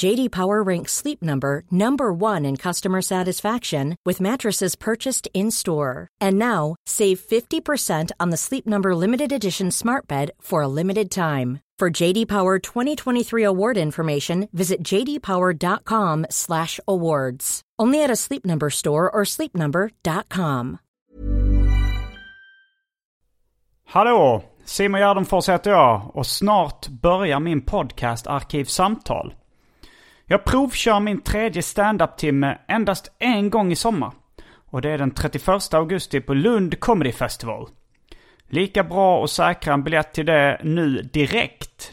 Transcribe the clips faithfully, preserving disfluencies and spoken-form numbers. J D. Power ranks Sleep Number number one in customer satisfaction with mattresses purchased in-store. And now, save fifty percent on the Sleep Number Limited Edition Smart Bed for a limited time. For J D. Power twenty twenty-three award information, visit jdpower.com slash awards. Only at a Sleep Number store or sleep number dot com. Hallå, Simon Järnfors heter jag och snart börjar min podcast Arkivsamtal. Jag provkör min tredje stand-up-timme endast en gång i sommar. Och det är den trettioförsta augusti på Lund Comedy Festival. Lika bra och säkra en biljett till det nu direkt.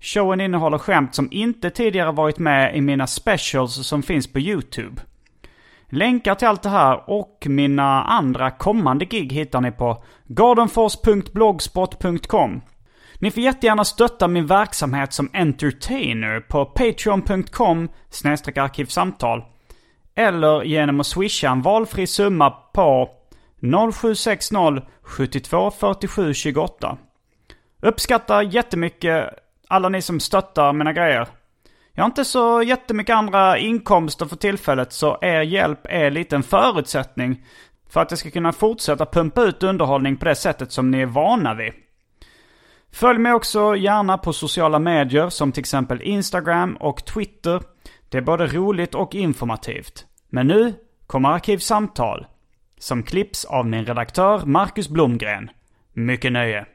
Showen innehåller skämt som inte tidigare varit med i mina specials som finns på YouTube. Länkar till allt det här och mina andra kommande gig hittar ni på gardenfors punkt blogspot punkt com. Ni får jättegärna stötta min verksamhet som entertainer på patreon.com snedstreck arkivsamtal eller genom att swisha en valfri summa på noll sju sex noll sju två fyra sju två åtta. Uppskattar jättemycket alla ni som stöttar mina grejer. Jag har inte så jättemycket andra inkomster för tillfället, så er hjälp är lite en förutsättning för att jag ska kunna fortsätta pumpa ut underhållning på det sättet som ni är vana vid. Följ mig också gärna på sociala medier som till exempel Instagram och Twitter. Det är både roligt och informativt. Men nu kommer Arkivsamtal som klipps av min redaktör Marcus Blomgren. Mycket nöje!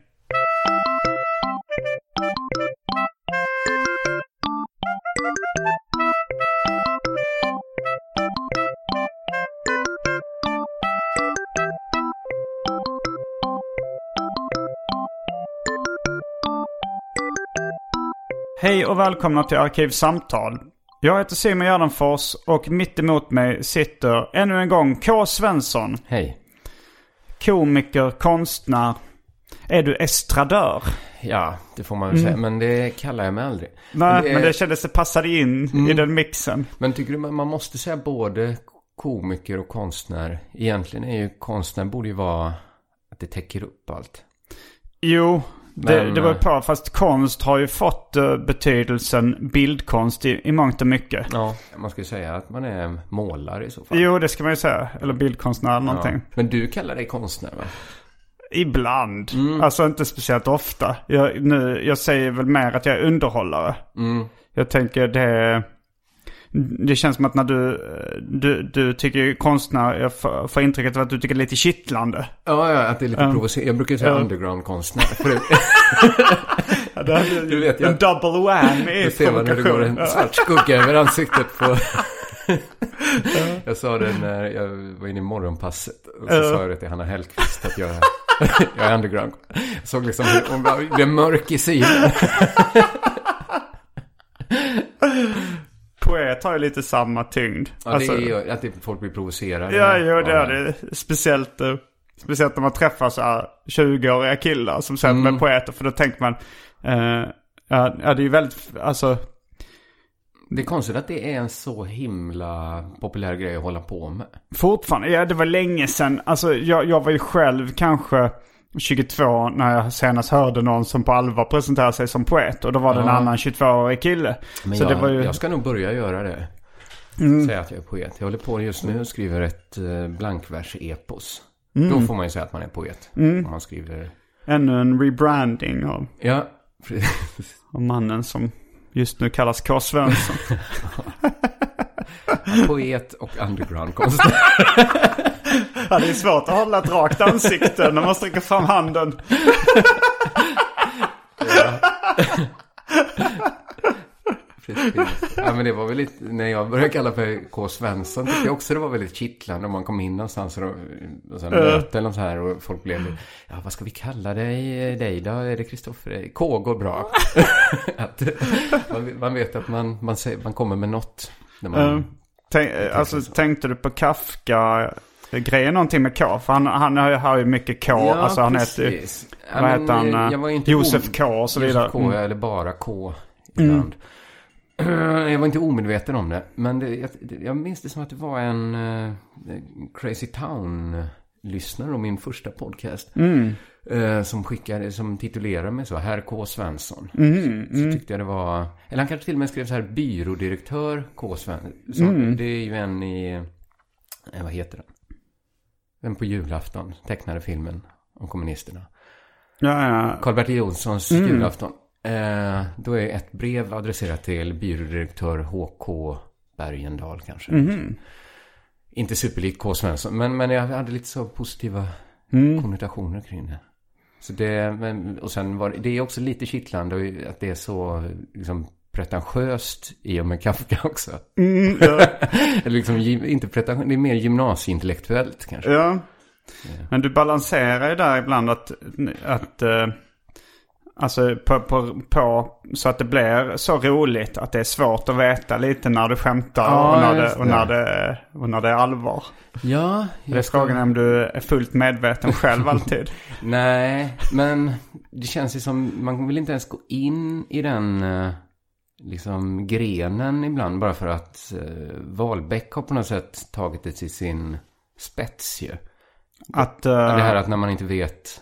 Hej och välkomna till Arkivsamtal. Jag heter Simon Järnfors och mitt emot mig sitter ännu en gång Karl Svensson. Hej. Komiker, konstnär. Är du estradör? Ja, det får man väl mm. säga, men det kallar jag mig aldrig. Nej, men det, men det kändes det passade in mm. i den mixen. Men tycker du man måste säga både komiker och konstnär? Egentligen är ju konstnär borde ju vara att det täcker upp allt. Jo. Men, det, det var ju på, fast konst har ju fått betydelsen bildkonst i, i mångt och mycket. Ja, man skulle säga att man är målare i så fall. Jo, det ska man ju säga. Eller bildkonstnär eller någonting. Ja. Men du kallar dig konstnär, va? Ibland. Mm. Alltså inte speciellt ofta. Jag, nu, jag säger väl mer att jag är underhållare. Mm. Jag tänker det... Det känns som att när du, du, du tycker konstnär, jag får, får intrycket av att du tycker det är lite kittlande. Ja, ja, att det är lite um, provocerande. Jag brukar säga um. underground-konstnär. Ja, det, du vet, jag, en double whammy. Du ser vad när det går en svart skugga över ansiktet på... Jag sa det när jag var inne i morgonpasset. Och så uh. sa jag det till Hanna Hellqvist att jag, jag är underground. Jag såg liksom hur hon bara, det är mörk i sidan. Poet har ju lite samma tyngd. Ja, det alltså, är ju att folk blir provocerade. Ja, jo, det är det. Speciellt, speciellt när man träffar så här tjugoåriga killar som sen mm. med poeter. För då tänker man... Eh, ja, det är ju väldigt... Alltså... Det är konstigt att det är en så himla populär grej att hålla på med. Fortfarande. Ja, det var länge sedan. Alltså, jag, jag var ju själv kanske... tjugotvå när jag senast hörde någon som på allvar presenterade sig som poet. Och då var det ja. en annan tjugotvåårig kille. Men så jag, det var ju... jag ska nog börja göra det. Mm. Säga att jag är poet. Jag håller på just nu och skriver ett blankvers-epos. Mm. Då får man ju säga att man är poet. Mm. Om man skriver... Ännu en rebranding av... Ja, precis. Av mannen som just nu kallas Karl Svensson. Poet och underground-konstnär. Ja, det är svårt att hålla ett rakt ansikte när man sträcker fram handen. Ja. Precis. Ja, men det var väldigt, när jag började kalla för K. Svensson tyckte jag också det var väldigt kittlande om man kom in någonstans och, och sen möte eller så här och folk blev, ja vad ska vi kalla dig, dig då? Är det Kristoffer? K går bra. Att, man, man vet att man, man, säger, man kommer med något. När man, uh, tänk, alltså, tänkte du på Kafka? Grejen någonting med K, för han, han har ju mycket K, ja, alltså han precis. Heter, vad heter han? Jag var inte Josef K och så vidare. Josef K mm. eller bara K ibland. Mm. Jag var inte omedveten om det, men det, jag, jag minns det som att det var en uh, Crazy Town-lyssnare om min första podcast mm. uh, som skickade, som titulerade mig så, Herr K. Svensson. Mm. Så, så tyckte jag det var, eller han kanske till och med skrev så här, byrådirektör K. Svensson. Mm. Det är ju en i, eh, vad heter den? Den på julafton tecknade filmen om kommunisterna. Ja, ja. Carl Bertil Jonssons mm. julafton. Eh, då är ett brev adresserat till byrådirektör H K Bergendal kanske. Mm. Inte superlikt K. Svensson, men, men jag hade lite så positiva mm. konnotationer kring det. Så det men, och sen var, det är också lite kittlande att det är så liksom, pretentiöst i och med Kafka också. Mm, ja. liksom, inte pretentiöst, det är mer gymnasieintellektuellt kanske. Ja. Ja. Men du balanserar ju där ibland att, att eh, alltså på, på, på så att det blir så roligt att det är svårt att veta lite när du skämtar ja, och, när det, och, när det, och när det är allvar. Ja. Det är frågan om du är fullt medveten själv alltid. Nej, men det känns ju som man vill inte ens gå in i den liksom grenen ibland bara för att eh, Wahlbeck har på något sätt tagit det till sin spets ju. Att, uh... det här att när man inte vet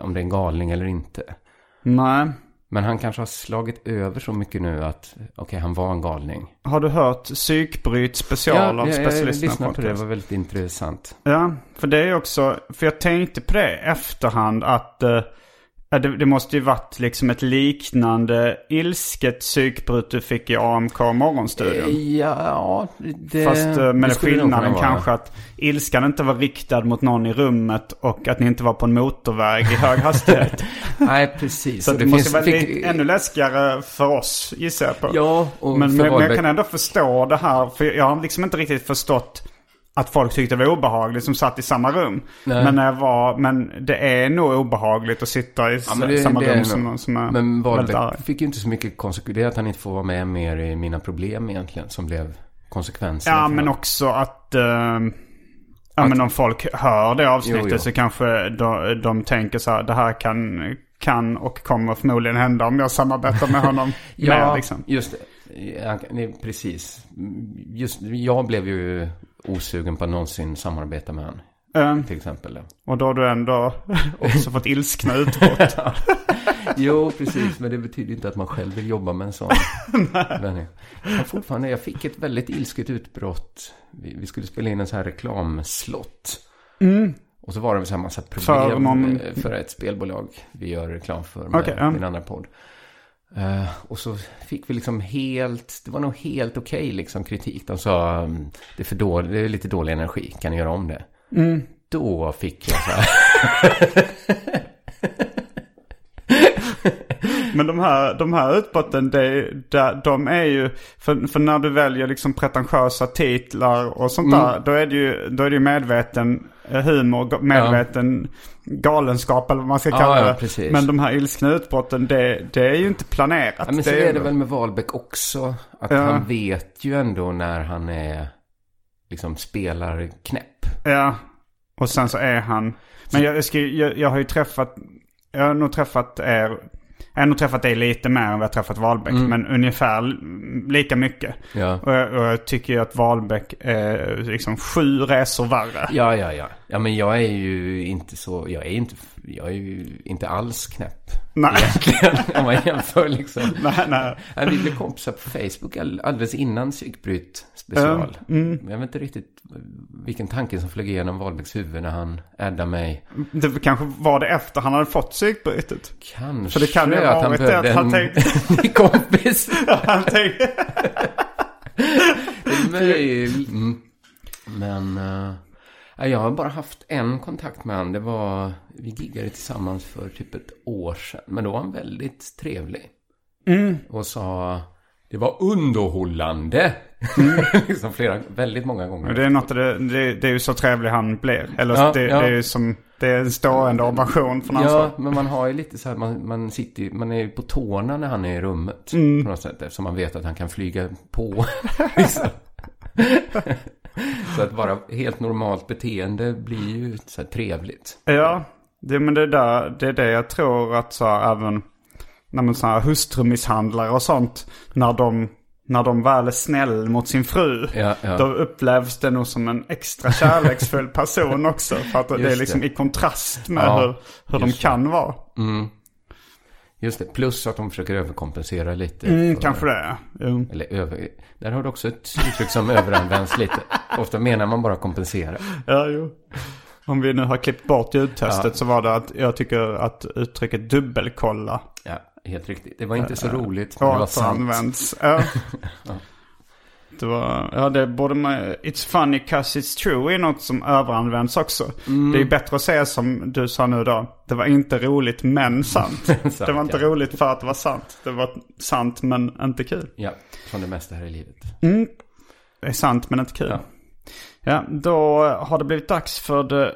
om det är en galning eller inte. Nej. Men han kanske har slagit över så mycket nu att okej, okay, han var en galning. Har du hört psykbryt special ja, av specialisterna? Jag, jag lyssnade på det, det var väldigt intressant. Ja, för det är också, för jag tänkte på det efterhand att eh, Det, det måste ju varit liksom ett liknande ilsket psykbrut du fick i A M K morgonstudion. Ja, det, fast med det skillnaden kanske att ilskan inte var riktad mot någon i rummet och att ni inte var på en motorväg i hög hastighet. Nej, precis. Så det, det måste vara fick ännu läskigare för oss, gissar jag på. Ja, och men, men jag kan ändå förstå det här, för jag har liksom inte riktigt förstått att folk tyckte det var obehagligt som satt i samma rum. Nej. Men när jag var men det är nog obehagligt att sitta i ja, det, samma rum som någon som är. Men Wahlbeck fick ju inte så mycket konsekvenser att han inte får vara med mer i mina problem egentligen som blev konsekvensen. Ja, men det. Också att uh, ja, att, men om folk hör det avsnittet jo, jo. Så kanske de, de tänker så här, det här kan kan och kommer förmodligen hända om jag samarbetar med honom. Ja, med, liksom. Just det. Precis. Just jag blev ju osugen på att någonsin samarbeta med han mm. till exempel. Och då har du ändå också fått ilskna utåt. Jo, precis. Men det betyder inte att man själv vill jobba med en sån. Nej. Jag, fortfarande, jag fick ett väldigt ilsket utbrott. Vi, vi skulle spela in en sån här reklamslott. Mm. Och så var det så här massa problem för, någon... för ett spelbolag vi gör reklam för med okay, yeah. min andra podd. Uh, och så fick vi liksom helt, det var nog helt okej okay liksom kritik. De sa, det är, för dålig, det är lite dålig energi, kan ni göra om det? Mm. Då fick jag så här. Men de här, de här utbrotten, de, de är ju, för, för när du väljer liksom pretentiösa titlar och sånt mm. där, då är det ju, då är det ju medveten humor, medveten ja. Galenskap eller vad man ska kalla ja, det. Ja, men de här ilskna utbrotten, det, det är ju inte planerat. Ja, men så det är det väl med Wahlbeck också, att ja. Han vet ju ändå när han är, liksom spelar knäpp. Ja, och sen så är han, men jag, jag, ska, jag, jag har ju träffat, jag har nog träffat er, jag har nog träffat dig lite mer än vad jag träffat Wahlbeck. Mm. Men ungefär lika mycket. Ja. Och, jag, och jag tycker ju att Wahlbeck är liksom sju resor värre. Ja, ja, ja. Ja, men jag är ju inte så... Jag är, inte, jag är ju inte alls knäpp. Nej. Egentligen, om man jämför liksom. Nej, nej. Vi blev kompisar på Facebook alldeles innan Psykbryt special. Mm. Men jag vet inte riktigt vilken tanke som flög igenom Wahlbecks huvud när han addade mig. Det kanske var det efter han hade fått Psykbrytet. Kanske. För det kan ju ha varit det att han tänkte... Min kompis. Han tänkte... Det är möjligt. Mm. Men... Uh... Jag har bara haft en kontakt med han. Det var, vi giggade tillsammans för typ ett år sedan. Men då var han väldigt trevlig. mm. och sa det var underhållande. Mm. liksom flera, väldigt många gånger. Det är något, det, det, det är ju så trevlig han blir. Eller ja, det, ja. det är ju som det är en stående ovation från hans. Ja, ansvar. Men man har ju lite så här, man man sitter, man är ju på tårna när han är i rummet mm. på något sätt, eftersom man vet att han kan flyga på. liksom. Så att bara helt normalt beteende blir ju så här trevligt. Ja, det, men det där, det är det jag tror att så här, även när man så här hustrumisshandlare och sånt, när de när de väl är snäll mot sin fru, ja, ja. då upplevs det nog som en extra kärleksfull person också, för att just det är liksom det. I kontrast med ja, hur, hur de kan det. Vara. Mm. Just det, plus att de försöker överkompensera lite. Mm, för, kanske det. Mm. Eller över, där har du också ett uttryck som överanvänds lite. Ofta menar man bara kompensera. Ja, jo. Om vi nu har klippt bort ljudtestet ja. så var det att jag tycker att uttrycket dubbelkolla. Ja, helt riktigt. Det var inte så äh, roligt, men det var sant. Ja. ja. Det var, ja, det borde man, it's funny cause it's true är något som överanvänds också. Mm. Det är bättre att säga som du sa nu då. Det var inte roligt, men sant. sant det var inte ja. roligt för att det var sant. Det var sant, men inte kul. Ja, som det mesta här i livet. Mm. Det är sant, men inte kul. Ja. Ja, då har det blivit dags för det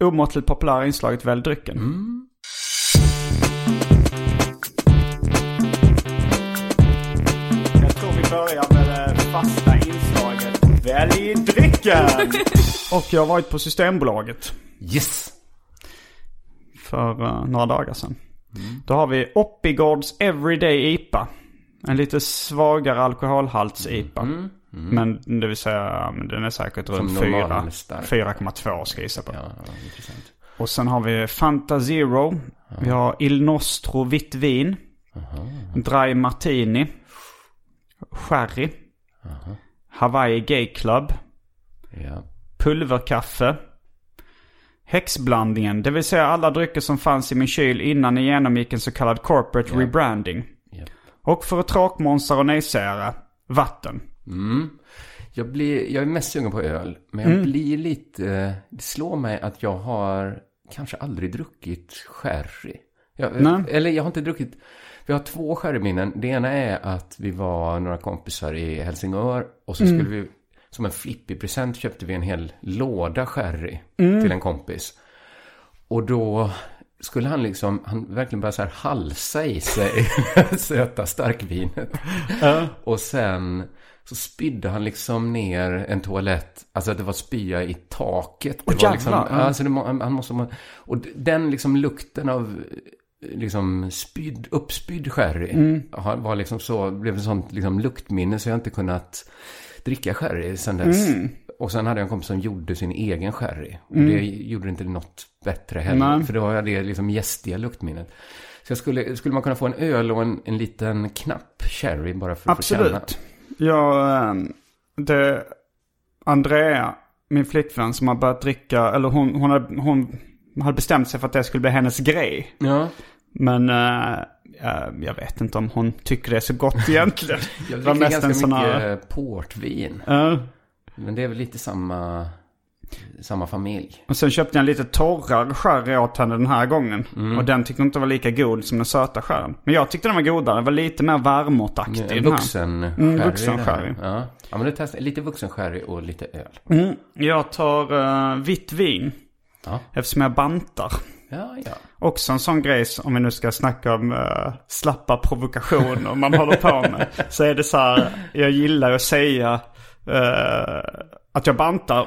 omåttligt populära inslaget Välj drycken. Mm. Jag tror vi börjar med det fasta inslaget Välj drycken. Och jag har varit på Systembolaget. Yes. För uh, några dagar sedan. Mm. Då har vi Oppigårds Everyday I P A. En lite svagare alkoholhalts I P A. Mm. Mm. Men det vill säga, den är säkert runt fyra komma två ska jag gissa på. Ja, ja, intressant. Och sen har vi Fanta Zero. Ja. Vi har Il Nostro vitt vin. Aha, aha. Dry Martini. Sherry. Aha. Hawaii Gay Club. Ja. Pulverkaffe. Häxblandningen. Det vill säga alla drycker som fanns i min kyl innan jag genomgick en så kallad corporate ja. rebranding. Ja. Och för att tråkmånsar och nejsära, vatten. Mm. Jag, blir, jag är mest sugen på öl, men jag mm. blir lite, det slår mig att jag har kanske aldrig druckit sherry. Jag, eller jag har inte druckit, vi har två sherryminnen. Det ena är att vi var några kompisar i Helsingör och så mm. skulle vi, som en flippig present köpte vi en hel låda sherry mm. till en kompis. Och då skulle han liksom, han verkligen bara så här halsa i sig söta starkvinet. Uh. Och sen så spydde han liksom ner en toalett. Alltså det var spya i taket. Det oh, var liksom, alltså det må, han måste, och den liksom lukten av liksom spydd, uppspydd sherry mm. var liksom så, blev en sån liksom luktminne så jag inte kunnat dricka sherry sedan dess. Mm. Och sen hade jag en kompis som gjorde sin egen sherry. Och mm. det gjorde inte något bättre heller. Mm. För då var det liksom gästiga luktminnet. Så jag skulle, skulle man kunna få en öl och en, en liten knapp sherry bara för att absolut. Få känna. Ja, det Andrea, min flickvän som har börjat dricka, eller hon, hon, hade, hon hade bestämt sig för att det skulle bli hennes grej. Ja. Men äh, jag vet inte om hon tycker det är så gott egentligen. Jag dricker ganska en mycket såna portvin. Ja. Men det är väl lite samma, samma familj. Och sen köpte jag en lite torrare sherry åt henne den här gången. Mm. Och den tyckte inte var lika god som den söta sherryn. Men jag tyckte den var godare. Den var lite mer varmåtaktig. En vuxen sherry. Mm, vuxen sherry. Ja. Ja, men det testar lite vuxen sherry och lite öl. Mm. Jag tar uh, vitt vin. Ja. Eftersom jag bantar. Ja, ja. Också en sån grej, om vi nu ska snacka om uh, slappa provokationer man håller på med. Så är det så här, jag gillar att säga Uh, att jag bantar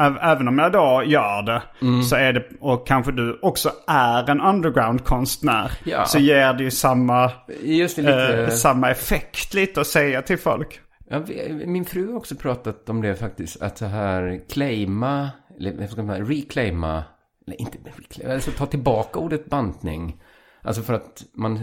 ä- även om jag då gör det mm. så är det, och kanske du också är en underground-konstnär ja. Så ger det ju samma just det, lite... uh, samma effekt lite att säga till folk. Ja, min fru har också pratat om det faktiskt, att så här claima eller reclaima eller inte reclaima, alltså ta tillbaka ordet bantning, alltså för att man,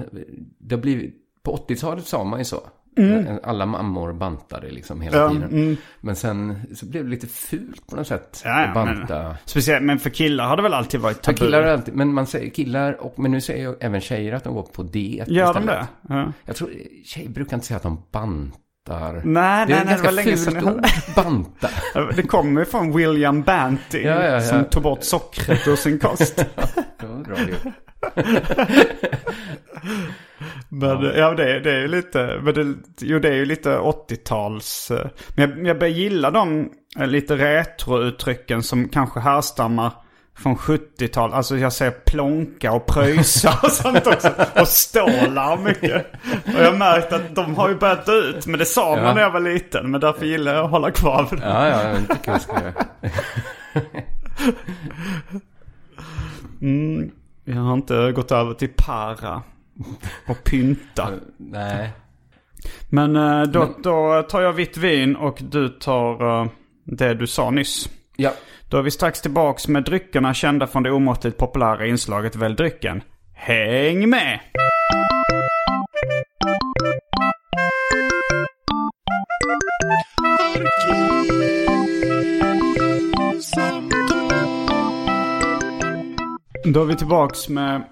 det har blivit, på åttiotalet sa man ju så. Mm. Alla mammor bantade liksom hela ja, tiden mm. Men sen så blev det lite fult på något sätt ja, ja, att banta men, speciellt, men för killar har det väl alltid varit tabu. Killar alltid, men man säger killar och, men nu säger jag även tjejer att de går på diet. Gör de det? Ja. Jag tror tjejer brukar inte säga att de bantar. bantar. Nej, det, nej, nej, det var länge sedan jag banta. Det kommer från William Banting ja, ja, ja. som tog bort sockret ur sin kost. Ja, bra det. Men ja, ja det, det är ju lite men det, jo, det är ju lite åttio-tals. Men jag, jag börjar gilla de lite retro-uttrycken som kanske härstammar från sjuttio-tal. Alltså jag säger plonka och pröjsa och sånt också. Och stålar mycket. Och jag har märkt att de har ju börjat ut. Men det sa man ja. när jag var liten. Men därför gillar jag att hålla kvar det. Ja, ja, jag tycker jag ska göra. Mm, jag har inte gått över till para och pynta. Nej. Men då, Men... då tar jag vitt vin och du tar det du sa nyss. Ja. Då är vi strax tillbaks med dryckerna kända från det omåttligt populära inslaget Välj drycken. Häng med! Då är vi tillbaks med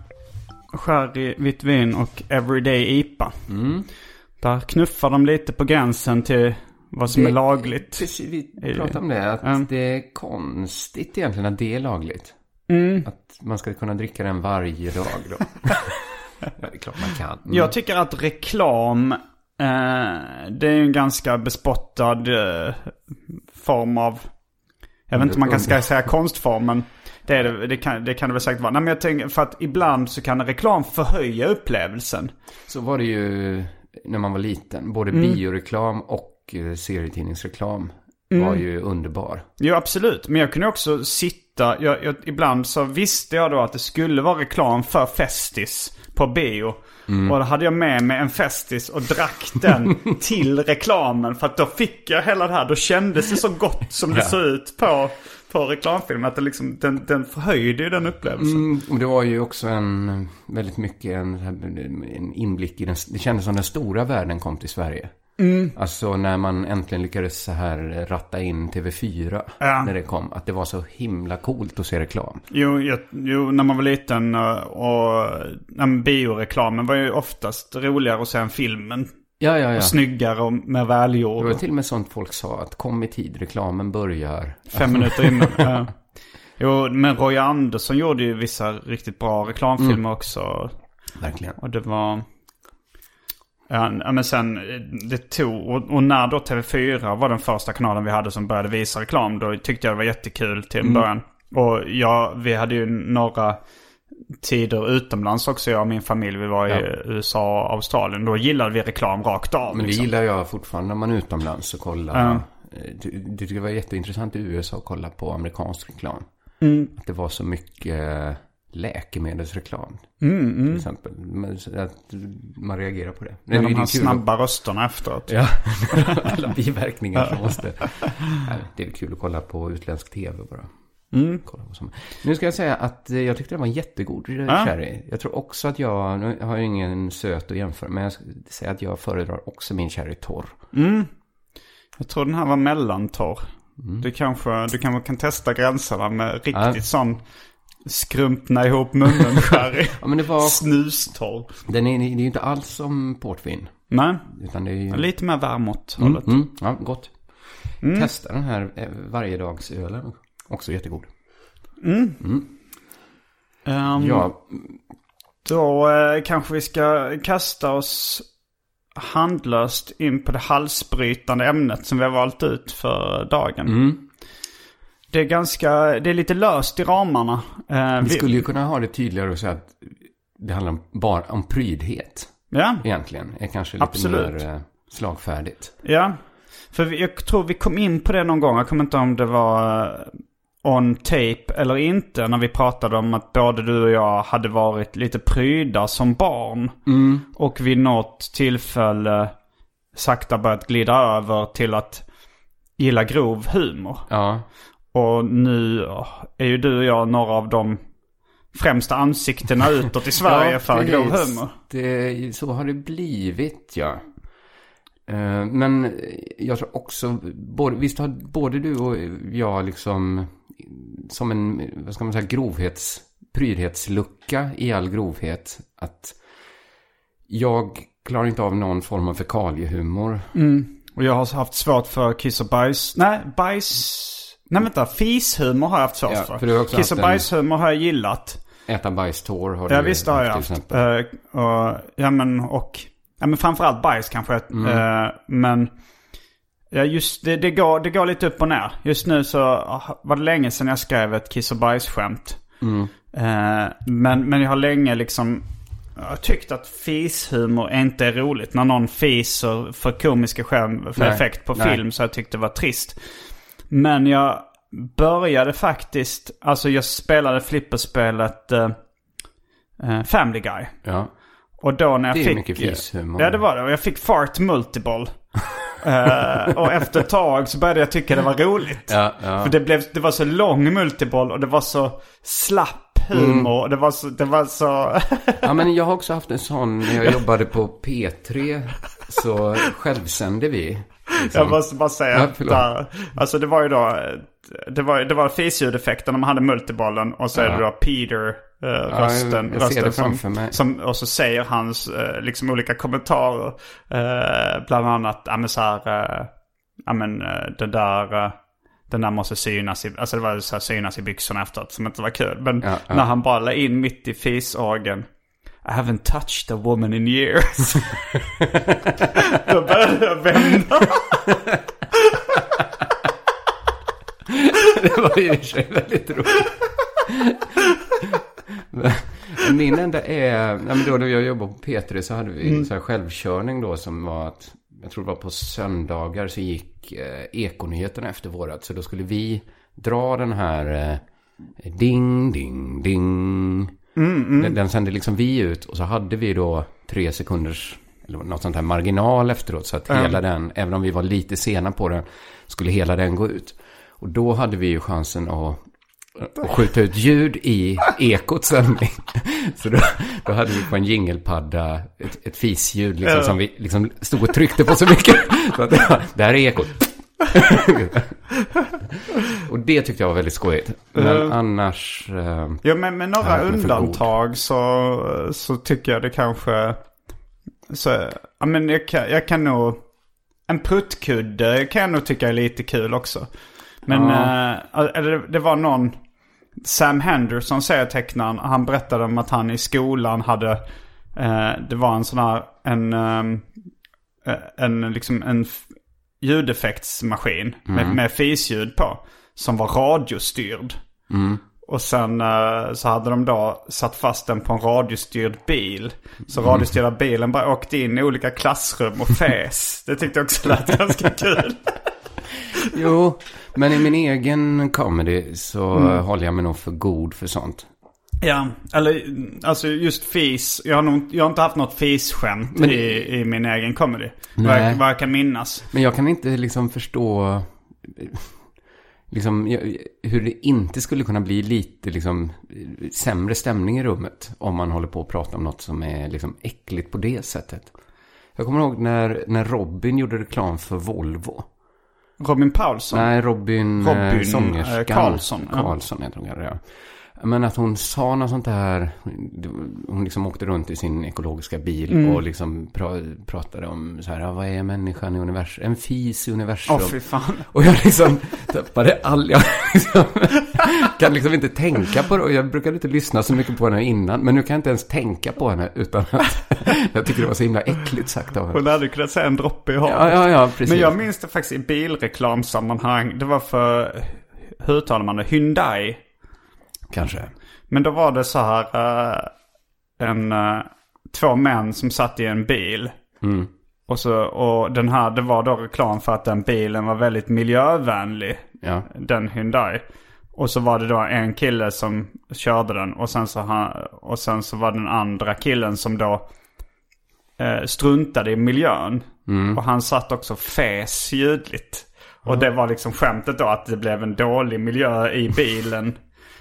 sherry, vitt vin och everyday I P A. Mm. Där knuffar de lite på gränsen till... vad som det, är lagligt. Precis, vi pratade om det. Att mm. det är konstigt egentligen att det är lagligt. Mm. Att man ska kunna dricka den varje dag då. Ja, det är klart man kan. Mm. Jag tycker att reklam, eh, det är en ganska bespottad eh, form av... Jag vet inte om man kan ska säga konstform, men det, är det, det, kan, det kan det väl säkert vara. Nej, men jag tänker, för att ibland så kan reklam förhöja upplevelsen. Så var det ju när man var liten. Både mm. bioreklam och serietidningsreklam mm. var ju underbar. Ja, absolut. Men jag kunde också sitta... Jag, jag, ibland så visste jag då att det skulle vara reklam för Festis på bio. Mm. Och då hade jag med mig en Festis och drack den till reklamen. För att då fick jag hela det här. Då kändes det så gott som det ja. såg ut på, på reklamfilmen. Att det liksom, den, den förhöjde ju den upplevelsen. Mm, och det var ju också en väldigt mycket en, en inblick i den... Det kändes som den stora världen kom till Sverige. Mm. Alltså när man äntligen lyckades så här ratta in T V fyra ja. när det kom, att det var så himla coolt att se reklam. Jo, jag, jo när man var liten och men, bioreklamen var ju oftast roligare att se än filmen. Ja, ja, ja. Och snyggare och mer välgjord. Det var till och med sånt folk sa att kom i tid, reklamen börjar fem minuter innan. Ja. Jo, men Roy Andersson gjorde ju vissa riktigt bra reklamfilmer mm. också. Verkligen. Och det var... Ja, men sen det tog, och, och när då T V fyra var den första kanalen vi hade som började visa reklam, då tyckte jag det var jättekul till en början. Mm. Och ja, vi hade ju några tider utomlands också, jag och min familj, vi var i ja. U S A och Australien, då gillade vi reklam rakt av. Men det liksom. Gillar jag fortfarande när man är utomlands och kollar. Ja. Det, det var jätteintressant i U S A att kolla på amerikansk reklam. Mm. Att det var så mycket... läkemedelsreklam mm, mm. till exempel, att man reagerar på det. Men de här snabba rösterna efteråt. Ja, alla biverkningar från oss. Det är kul att kolla på utländsk tv bara. Mm. Kolla på som. Nu ska jag säga att jag tyckte det var en jättegod sherry. Ja. Jag tror också att jag, nu har jag ingen söt att jämföra, men jag ska säga att jag föredrar också min sherry torr. Mm. Jag tror den här var mellantorr. Mm. Du kanske du kan, kan testa gränserna med riktigt ja. sån skrumpna ihop munnen sherry. Ja, men det var snustorr. Den är, det är ju inte alls som portvin. Nej, utan det är ju... lite mer varmåt hållet. Mm, mm, ja, gott. Mm. Testa den här varje dags ölen. Också jättegod. Mm. Mm. Um, ja. Då eh, kanske vi ska kasta oss handlöst in på det halsbrytande ämnet som vi har valt ut för dagen. Mm. Det är, ganska, det är lite löst i ramarna. Eh, vi skulle ju kunna ha det tydligare och säga att det handlar om, bara om prydhet. Ja. Egentligen är kanske lite Absolut. mer slagfärdigt. Ja, för jag tror vi kom in på det någon gång. Jag kommer inte ihåg om det var on tape eller inte. När vi pratade om att både du och jag hade varit lite pryda som barn. Mm. Och vid något tillfälle sakta börjat glida över till att gilla grov humor. Ja. Och nu är ju du och jag några av de främsta ansiktena utåt i Sverige ja, för grov humor. Det, så har det blivit, ja. Men jag tror också, både, visst har både du och jag liksom som en, vad ska man säga, grovhets, prydhetslucka i all grovhet. Att jag klarar inte av någon form av fekaliehumor. Mm. Och jag har haft svårt för kiss och bajs. Nej, bajs... Nej, vänta. Fishumor har jag haft svårt ja, för. för kiss och bajshumor har jag gillat. Äta bajstår har du ja, visst har jag haft. Uh, och, ja, men, och, ja, men framförallt bajs kanske. Mm. Uh, men... Ja, just det, det, går, det går lite upp och ner. Just nu så var det länge sedan jag skrev ett kiss- och bajs-skämt. Mm. Eh, men, men jag har länge liksom jag tyckt att fishumor inte är roligt. När någon fiser för komiska skäm, för nej, effekt på nej. film, så jag tyckte det var trist. Men jag började faktiskt, alltså jag spelade flipperspelet eh, Family Guy. Ja. Och då när jag det är fick, mycket fishumor. Ja, det var det. Och jag fick fart multiple. uh, och efter ett tag så började jag tycka det var roligt. Ja, ja. För det, blev, det var så lång multiboll och det var så slapp humor. Mm. Och det var så... Det var så ja, men jag har också haft en sån när jag jobbade på P tre så självsände vi. Liksom. Jag måste bara säga att ja, alltså det var ju då... Det var, det var fisljudeffekten när man hade multibollen och så ja. är det då Peter... Uh, ja, rösten, jag, jag rösten som, som, och så säger hans uh, liksom olika kommentarer uh, bland annat ja men så här ja uh, men uh, den där uh, den där måste synas i, alltså det var så här, synas i byxorna efteråt som inte var kul men ja, ja. när han bara la in mitt i fisågen I haven't touched a woman in years då började jag vända. Det var ju väldigt roligt. Min enda är ja, men då när jag jobbade på P tre så hade vi mm. så här självkörning då som var att jag tror det var på söndagar så gick eh, Ekonyheterna efter vårat så då skulle vi dra den här eh, ding ding ding mm, mm. Den, den sände liksom vi ut och så hade vi då tre sekunders eller något sånt här marginal efteråt så att mm. hela den, även om vi var lite sena på den skulle hela den gå ut och då hade vi ju chansen att och skjuta ut ljud i ekot sändning. Så då, då hade vi på en jingelpadda ett, ett fisljud liksom, som vi liksom stod och tryckte på så mycket. Så att, det här är ekot. Och det tyckte jag var väldigt skojigt. Men uh, annars... Uh, ja, men med några undantag så, så tycker jag det kanske... Så, ja, men jag, kan, jag kan nog... En pruttkudde kan jag nog tycka är lite kul också. Men ja. eh, det, det var någon Sam Henderson säger tecknaren. Han berättade om att han i skolan hade eh, det var en sån här en eh, en liksom en ljudeffektsmaskin mm. med, med fisljud på som var radiostyrd. Mm. Och sen eh, så hade de då satt fast den på en radiostyrd bil. Så mm. radiostyrda bilen bara åkte in i olika klassrum och fes. Det tyckte jag också lät ganska kul. Jo, men i min egen comedy så mm. håller jag mig nog för god för sånt. Ja, eller alltså just fis. Jag har, nog, jag har inte haft något fisskämt men, i, i min egen comedy. Vad jag, vad jag kan minnas. Men jag kan inte liksom förstå liksom, hur det inte skulle kunna bli lite liksom, sämre stämning i rummet om man håller på att prata om något som är liksom, äckligt på det sättet. Jag kommer ihåg när, när Robin gjorde reklam för Volvo. Robin Paulsson? Nej, Robin, Robin eh, sångerskan. Karlsson. Karlsson, ja. Jag tror jag det är. Men att hon sa något sånt här... Hon liksom åkte runt i sin ekologiska bil mm. och liksom pra- pratade om så här, vad är människan i universum? En fis i universum. Åh, oh, fy fan. Och jag liksom tappade all... Jag liksom, kan liksom inte tänka på det. Och jag brukade inte lyssna så mycket på henne innan. Men nu kan jag inte ens tänka på henne utan att... Jag tycker det var så himla äckligt sagt av henne. Hon hade kunnat säga en droppe i havet. Ja, ja, ja, precis. Men jag minns det faktiskt i bilreklamsammanhang. Det var för... Hur talar man det? Hyundai. Kanske. Men då var det så här uh, en, uh, två män som satt i en bil. Mm. Och, så, och den här, det var då reklam för att den bilen var väldigt miljövänlig. Ja. Den Hyundai. Och så var det då en kille som körde den. Och sen så, han, och sen så var den andra killen som då uh, struntade i miljön. Mm. Och han satt också fes ljudligt. Mm. Och det var liksom skämtet då att det blev en dålig miljö i bilen.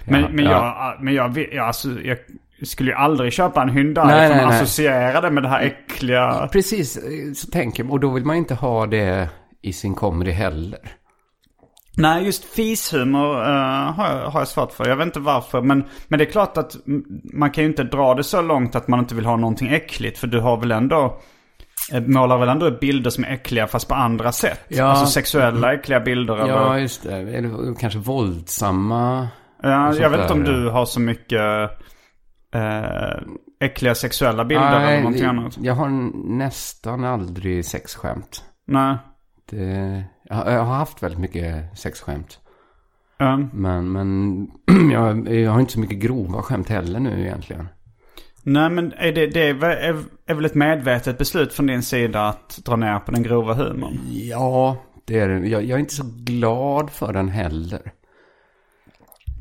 Men, ja, men, ja. Jag, men jag, jag, alltså, jag skulle ju aldrig köpa en Hyundai nej, som nej, associerade nej. med det här äckliga... Precis, så tänker jag. Och då vill man inte ha det i sin comedy heller. Nej, just fishumor uh, har, har jag svårt för. Jag vet inte varför. Men, men det är klart att man kan ju inte dra det så långt att man inte vill ha någonting äckligt. För du har väl ändå målar väl ändå bilder som är äckliga fast på andra sätt. Ja. Alltså sexuella äckliga bilder. Ja, eller... just det. Eller kanske våldsamma. Ja, jag vet inte om du har så mycket eh, äckliga sexuella bilder. Nej, eller någonting annat. Jag har nästan aldrig sexskämt. Nej. Det, jag, jag har haft väldigt mycket sexskämt. Mm. Men, men jag, jag har inte så mycket grova skämt heller nu egentligen. Nej, men är det, det är, är, är väl ett medvetet beslut från din sida att dra ner på den grova humorn? Ja, det är det. Jag, jag är inte så glad för den heller.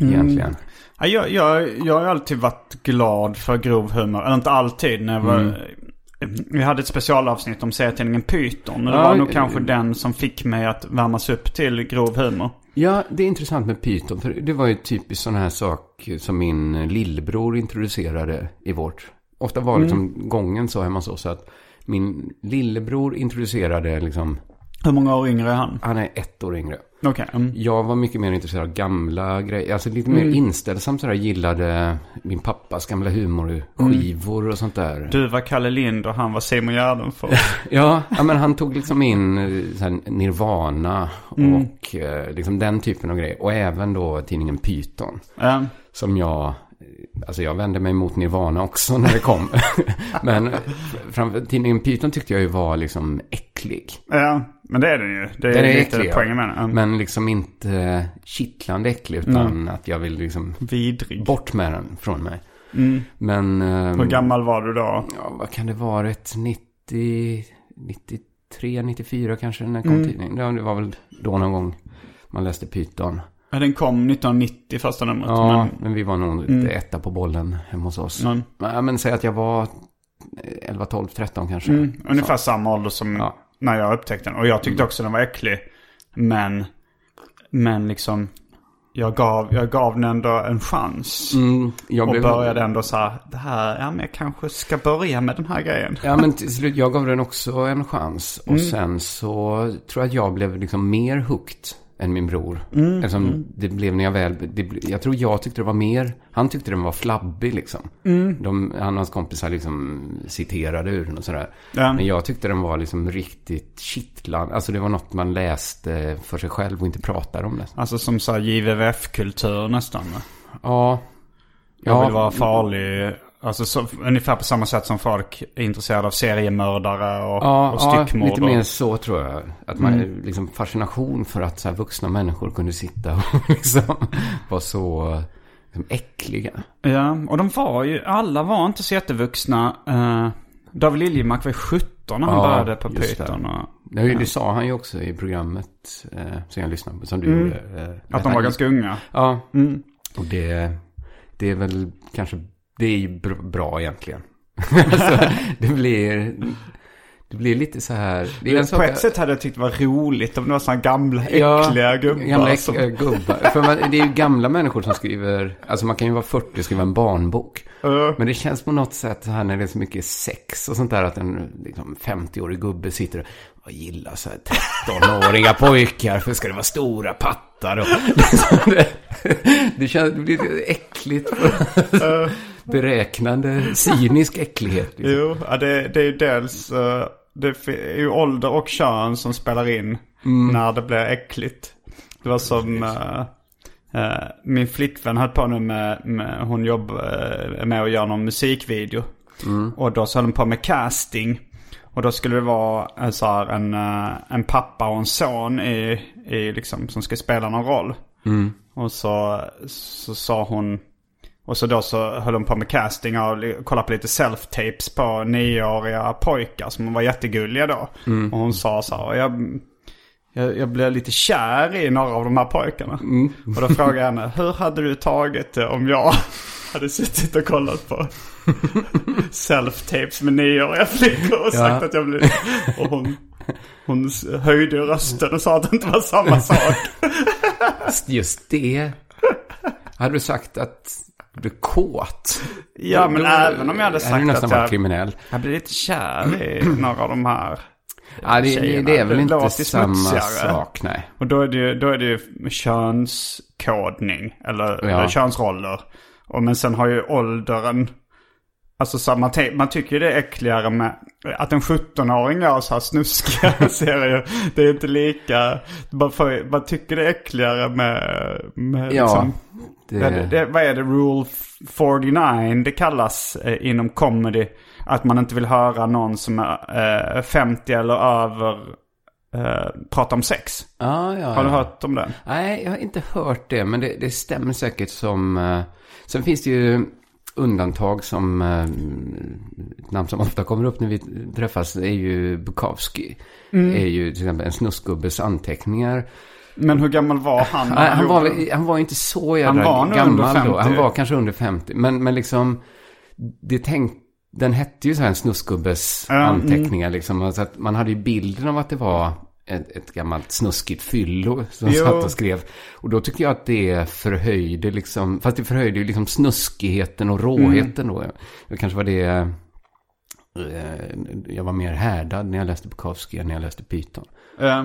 Egentligen. Mm. Ja, jag, jag, jag har alltid varit glad för grov humor. Eller inte alltid. När jag var, mm. Vi hade ett specialavsnitt om serietidningen Python. Och det ja, var nog kanske äh, den som fick mig att värmas upp till grov humor. Ja, det är intressant med Python. För det var ju typiskt sån här sak som min lillbror introducerade i vårt... Ofta var liksom mm. gången så hemma så, så att min lillebror introducerade liksom... Hur många år yngre är han? Han är ett år yngre. Okay. Mm. Jag var mycket mer intresserad av gamla grejer. Alltså lite mer mm. inställsam sådär. Gillade min pappas gamla humorskivor mm. och sånt där. Du var Kalle Lind och han var Simon Järnfors. ja, ja, men han tog liksom in såhär, Nirvana och mm. liksom den typen av grejer. Och även då tidningen Python. Mm. Som jag... Alltså jag vände mig mot Nirvana också när det kom. men fram, tidningen Python tyckte jag ju var liksom äcklig. Ja, men det är den ju. Det är, det är lite äcklig, poängen med den. Ja. Men liksom inte kittlande äcklig utan mm. att jag vill liksom... Vidrig. Bort med den från mig. Mm. Men... Um, Hur gammal var du då? Ja, vad kan det varit? nittiotre, nittiofyra kanske när kom mm. tidningen. Det var väl då någon gång man läste Python. Ja, den kom nittonhundranittio första numret. Ja, men, men vi var nog inte mm. etta på bollen hemma hos oss. Mm. Men, men säg att jag var elva, tolv, tretton kanske. Mm. Ungefär så. Samma ålder som ja. När jag upptäckte den. Och jag tyckte också den var äcklig. Men, men liksom, jag gav, jag gav den ändå en chans. Mm. Jag blev... Och började ändå så här, det här, ja men jag kanske ska börja med den här grejen. Ja, men till slut, jag gav den också en chans. Och mm. sen så tror jag att jag blev liksom mer hooked än min bror. Mm, eftersom mm. det blev när jag väl... Det, jag tror jag tyckte det var mer... Han tyckte den var flabbig liksom. Mm. De, han och hans kompisar liksom citerade ur den och sådär. Ja. Men jag tyckte den var liksom riktigt kittlande. Alltså det var något man läste för sig själv och inte pratade om det. Alltså som så här J V F-kultur nästan. Ja. Jag vill ja. vara farlig... Alltså så, ungefär på samma sätt som folk är intresserade av seriemördare och, ja, och styckmord. Ja, lite mer så tror jag. Att man mm. liksom fascination för att så här, vuxna människor kunde sitta och liksom vara så liksom, äckliga. Ja, och de var ju, alla var inte så jättevuxna. Eh, David Liljemark var sjutton när han ja, började på Python. Och, det, ja. det sa han ju också i programmet eh, som jag lyssnade på, som du mm. eh, att de var ganska unga. Ja, mm. och det, det är väl kanske... Det är ju bra egentligen. alltså, det blir det blir lite så här. Det är på ett sätt hade jag tyckt var roligt om det var såna gamla äckliga ja, gubbar. Gamla äckliga som... gubbar. För man, det är ju gamla människor som skriver. Alltså man kan ju vara fyrtio och skriva en barnbok. Uh. Men det känns på något sätt här när det är så mycket sex och sånt där att en liksom, femtioårig gubbe sitter och jag gillar så här trettonåriga pojkar för ska det vara stora pattar och det, det känns det blir äckligt. Uh. Beräknande, cynisk äcklighet liksom. Jo, ja, det, det är ju dels det är ju ålder och kön som spelar in mm. när det blir äckligt. Det var som äh, äh, min flickvän höll på nu med, med hon jobb äh, med att göra någon musikvideo mm. och då så höll hon på med casting och då skulle det vara så här, en, en pappa och en son i, i, liksom, som ska spela någon roll mm. och så, så sa hon. Och så då så höll de på med casting och kollade på lite self-tapes på nioåriga pojkar som var jättegulliga då. Mm. Och hon sa så här, jag, jag, jag blev lite kär i några av de här pojkarna. Mm. Och då frågade jag henne, hur hade du tagit om jag hade suttit och kollat på self-tapes med nioåriga flickor och ja. sagt att jag blev... Och hon, hon höjde rösten och sa att det inte var samma sak. Just det. Hade du sagt att... Du är kåt. Ja, men då, även om jag hade sagt att jag, kriminell. jag blir lite kär i några av de här ja, det, tjejerna. Det är väl det inte samma sak, nej. Och då är det ju, då är det ju könskodning eller, ja. eller könsroller. Och men sen har ju åldern... Alltså så man, te- man tycker det är äckligare med att en sjutton-åring gör så här snuskiga serier. Det är inte lika... Man, för, man tycker det är äckligare med... med ja, liksom, det... Det, det, vad är det? Rule fyrtionio, det kallas eh, inom comedy. Att man inte vill höra någon som är eh, femtio eller över eh, prata om sex. Ah, ja, har du ja. hört om det? Nej, jag har inte hört det. Men det, det stämmer säkert som... Eh, sen finns det ju... undantag som ett namn som ofta kommer upp när vi träffas är ju Bukowski. Mm. Är ju till exempel en snuskgubbes anteckningar. Men hur gammal var han? Han, han var han var inte så jävla gammal då. Han var kanske under femtio, men men liksom det tänk, den hette ju så här en snuskgubbes mm. anteckningar liksom, så att man hade ju bilden av att det var ett, ett gammalt snuskigt fyllo som jo. satt och skrev. Och då tycker jag att det förhöjde liksom, fast det förhöjde ju liksom snuskigheten och råheten mm. då. Det kanske var det eh, jag var mer härdad när jag läste Bukowski än när jag läste Python. Eh,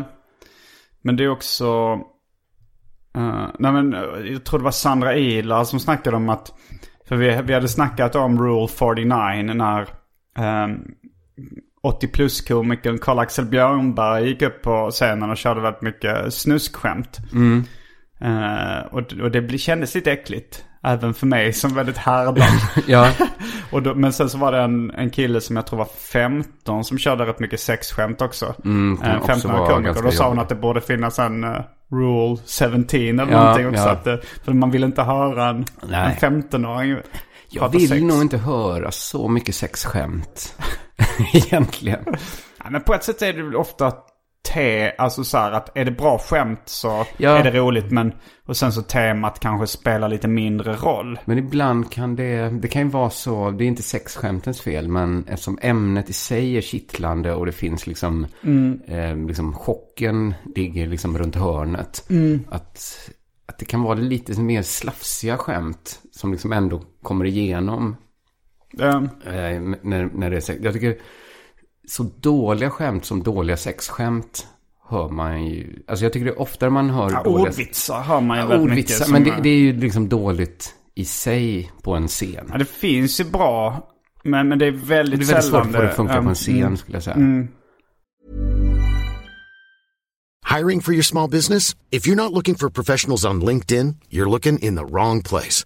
men det är också eh, nej men jag tror det var Sandra Ila som snackade om att, för vi, vi hade snackat om Rule fyrtionio när eh, åttio plus komikern Carl Axel Björnberg gick upp på scenen och körde väldigt mycket snuskskämt. Mm. Uh, och, och det blir, kändes lite äckligt. Även för mig som väldigt härdad. Ja. Och då, men sen så var det en, en kille som jag tror var femton som körde rätt mycket sexskämt också. Mm, uh, femton-årig komiker. Och då sa hon jobbigt. Att det borde finnas en uh, rule sjutton eller ja, någonting också. Ja. Att det, för man vill inte höra en, en femton-åring. Jag vill sex. nog inte höra så mycket sexskämt. Egentligen. Ja, men på ett sätt är det ofta te, alltså så här att är det bra skämt så ja. är det roligt, men och sen så temat kanske spelar lite mindre roll. Men ibland kan det det kan ju vara så, det är inte sexskämtens fel, men eftersom ämnet i sig är kittlande och det finns liksom mm. eh, liksom chocken ligger liksom runt hörnet mm. att att det kan vara lite mer slafsiga skämt som liksom ändå kommer igenom. Um. Eh, när, när det är sex. Jag tycker så dåliga skämt som dåliga sexskämt hör man ju, alltså jag tycker det är oftare man hör ja, dåliga ordvitsar hör man ju ja, väldigt ordvitsar, mycket men det, det är ju liksom dåligt i sig på en scen. Ja, det finns ju bra, men, men det är väldigt, det är väldigt sällan svårt för det funkar um, på en scen mm, skulle jag säga. Mm. Hiring for your small business? If you're not looking for professionals on LinkedIn, you're looking in the wrong place.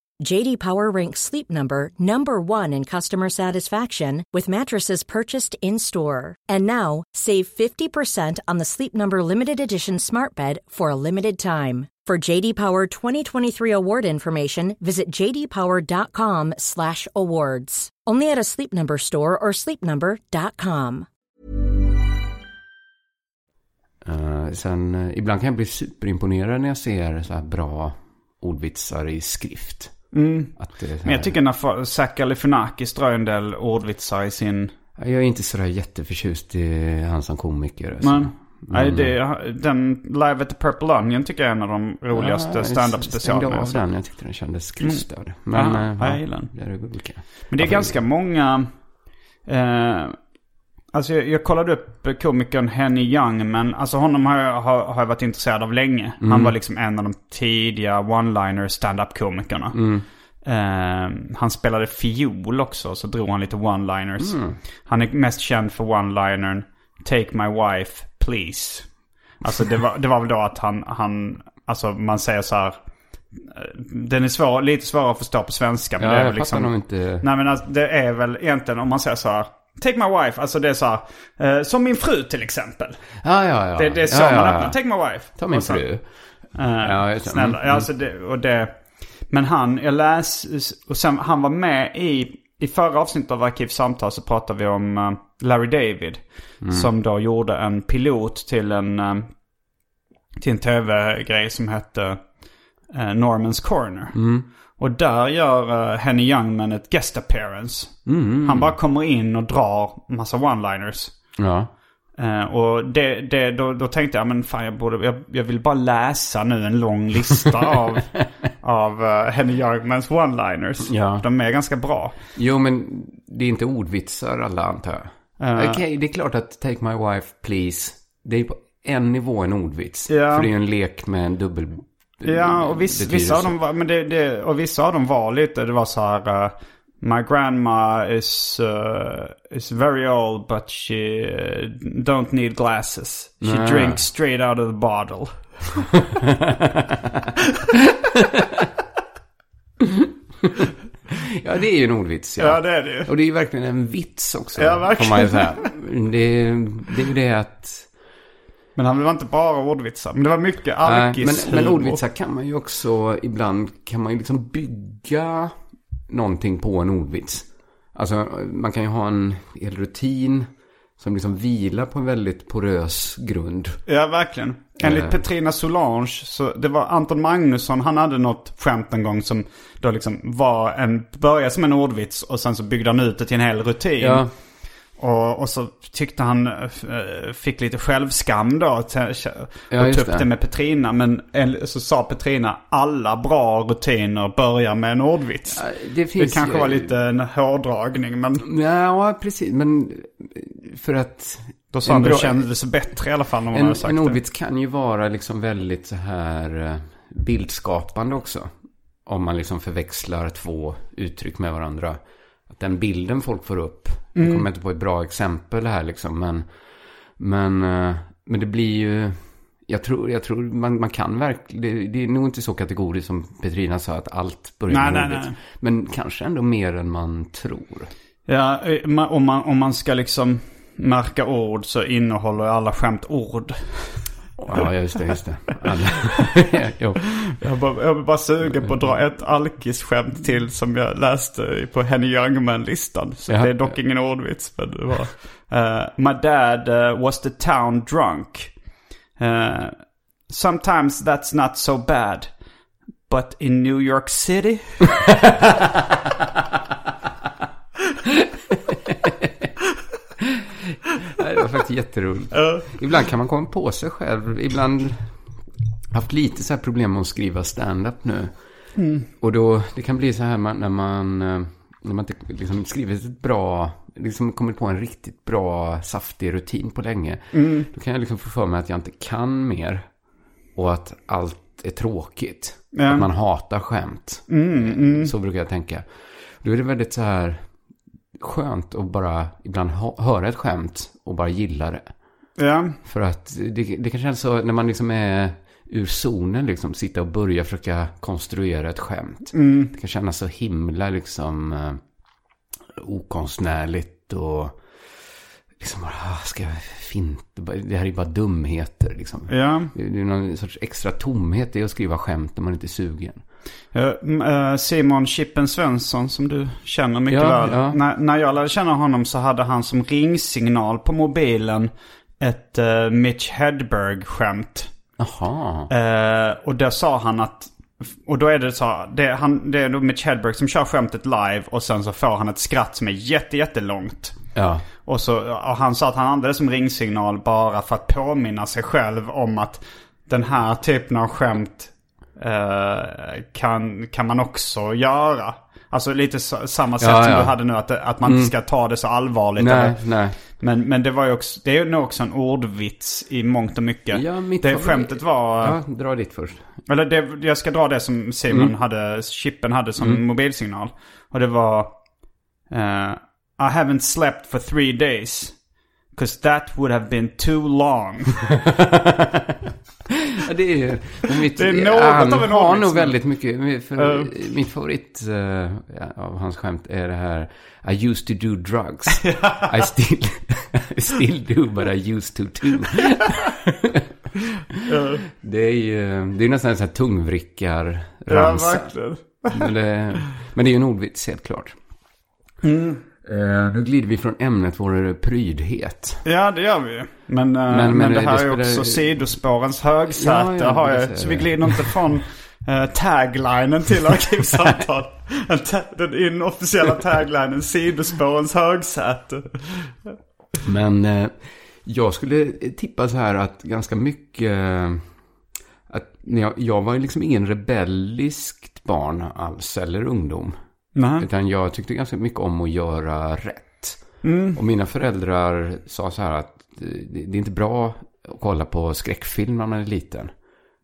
J D. Power ranks Sleep Number number one in customer satisfaction with mattresses purchased in-store. And now, save fifty percent on the Sleep Number Limited Edition smart bed for a limited time. For J D. Power twenty twenty-three award information, visit j d power dot com slash awards. Only at a Sleep Number store or sleep number dot com. Uh, sen, uh, ibland kan jag bli superimponerad när jag ser så här bra ordvitsar i skrift. Mm. Att det här... Men jag tycker när Zach Galifianakis drar en del ordvitsar i sin... Jag är inte sådär jätteförtjust i han som komiker. Men... Nej, det, den Live at the Purple Onion tycker jag är en av de roligaste ja, stand-up-specialerna. Jag stängde av den, jag tyckte den kändes skrubbstörd. Men ja, ja, jag gillar den. Det är olika. Men det är ganska många... Eh, alltså jag, jag kollade upp komikern Henny Youngman. Alltså honom har jag, har, har jag varit intresserad av länge. Mm. Han var liksom en av de tidiga one-liner stand-up-komikerna. Mm. Uh, han spelade fiol också, så drog han lite one-liners. Mm. Han är mest känd för one-linern Take my wife, please. Alltså det var, det var väl då att han, han alltså man säger så här. Den är svår, lite svårare att förstå på svenska, men ja, det är väl liksom, inte... Nej men alltså, det är väl egentligen om man säger så här Take my wife, alltså det är så här, uh, som min fru till exempel. Ja ja ja. Det, det är så ja, man öppnar ja, ja. Take my wife. Ta min sen, fru. Uh, ja, jag snälla. Mm. Alltså det, och det men han, jag läs, och sen, han var med i, i förra avsnittet av Arkivsamtal så pratade vi om uh, Larry David mm. som då gjorde en pilot till en, uh, till en tv-grej som hette uh, Norman's Corner. Mm. Och där gör uh, Henny Youngman ett guest appearance. Mm. Han bara kommer in och drar massa one-liners. Ja. Uh, och det, det, då, då tänkte jag men fan, jag, borde, jag, jag vill bara läsa nu en lång lista av, av uh, Henny Youngmans one-liners ja. De är ganska bra. Jo men det är inte ordvitsar alla antar jag uh, Okej okay, det är klart att Take my wife please det är på en nivå en ordvits yeah. För det är ju en lek med en dubbel. Ja och viss, vissa av dem var, men det, det, och vissa av dem var lite det var så här uh, My grandma is uh, is very old, but she uh, don't need glasses. She nah. drinks straight out of the bottle. Ja, det är ju en ordvits. Ja. Ja, det är det. Och det är ju verkligen en vits också. Ja, verkligen. Det är ju det att... Men han var inte bara ordvitsar, men det var mycket alkis. Men, men ordvitsar kan man ju också, ibland kan man ju liksom bygga... någonting på en ordvits. Alltså man kan ju ha en hel rutin som liksom vilar på en väldigt porös grund. Ja, verkligen. Enligt eh. Petrina Solange så det var Anton Magnusson, han hade något skämt en gång som då liksom var en började som en ordvits och sen så byggde han ut det till en hel rutin. Ja. Och, och så tyckte han fick lite självskam då och ja, tog upp det med Petrina. Men så sa Petrina, alla bra rutiner börjar med en ordvits. Ja, det, finns det kanske ju... var lite en hårdragning. Men... Ja, precis. Men för att... Då sa han bra... du kände sig bättre i alla fall. Om en, man sagt en ordvits det. Kan ju vara liksom väldigt så här bildskapande också. Om man liksom förväxlar två uttryck med varandra. Att den bilden folk får upp. Mm. Jag kommer inte på ett bra exempel här liksom, men, men, men det blir ju, jag tror, jag tror man, man kan verkligen, det, det är nog inte så kategoriskt som Petrina sa att allt börjar med ordet, men kanske ändå mer än man tror. Ja, om man, om man ska liksom märka ord så innehåller alla skämt ord. Ja, just det, just det. Jo. Jag bara, jag bara suger på att dra ett alkis-skämt till som jag läste på Henny Youngman-listan. Så ja, det är dock ja. Ingen ordvits. Men det var, uh, my dad uh, was the town drunk. Uh, sometimes that's not so bad. But in New York City... Det var faktiskt jätteroligt. Ibland kan man komma på sig själv. Ibland haft lite så här problem med att skriva stand-up nu. Mm. Och då, det kan bli så här när man, när man inte liksom skrivit ett bra, liksom kommit på en riktigt bra saftig rutin på länge. Mm. Då kan jag liksom få för mig att jag inte kan mer. Och att allt är tråkigt. Mm. Att man hatar skämt. Mm, mm. Så brukar jag tänka. Då är det väldigt så här... skönt att bara ibland höra ett skämt och bara gilla det. Ja. För att det, det kan kännas så när man liksom är ur zonen liksom sitta och börja försöka konstruera ett skämt. Mm. Det kan kännas så himla liksom eh, okonstnärligt och liksom bara, ska jag fint, det här är bara dumheter liksom. Ja. Det är någon sorts extra tomhet i att skriva skämt när man inte är sugen. Simon Chippen Svensson som du känner mycket ja, väl ja. När, när jag lärde känna honom så hade han som ringsignal på mobilen ett uh, Mitch Hedberg-skämt. Aha. Uh, och där sa han att och då är det så det, han, det är då Mitch Hedberg som kör skämtet live och sen så får han ett skratt som är jätte jättelångt Ja. Och, så, och han sa att han använde det som ringsignal bara för att påminna sig själv om att den här typen av skämt eh, kan, kan man också göra. Alltså lite så, samma sätt ja, som ja. du hade nu, att, att man mm. inte ska ta det så allvarligt. Nej, eller, nej. Men, men det var ju också, det är ju nog också en ordvits i mångt och mycket. Ja, mitt det skämtet var... Ja, dra ditt först. Eller det, jag ska dra det som Simon mm. hade, chippen hade som mm. mobilsignal. Och det var... Uh, I haven't slept for three days. Because that would have been too long. Ja, det är ju... Mitt, det är något han av en har nog väldigt mycket... För uh. Mitt favorit uh, av hans skämt är det här... I used to do drugs. I still, I still do, but I used to too. uh. Det är ju det är nästan så här tungvrickar-ramsa. Ja, men, det, men det är ju en ordvits, helt klart. Mm. Uh, nu glider vi från ämnet vår prydhet. Ja, det gör vi. Men, uh, men, men, men det här det är också spelar... sidospårens högsäte. Ja, har jag, så vi glider inte från uh, taglinen till arkivsamtal. Den inofficiella taglinen, sidospårens högsäte. Men uh, jag skulle tippa så här att ganska mycket... Uh, att jag, jag var ju liksom ingen rebelliskt barn alls, eller ungdom. Nej. Utan jag tyckte ganska mycket om att göra rätt. Mm. Och mina föräldrar sa så här att det, det är inte bra att kolla på skräckfilm när man är liten.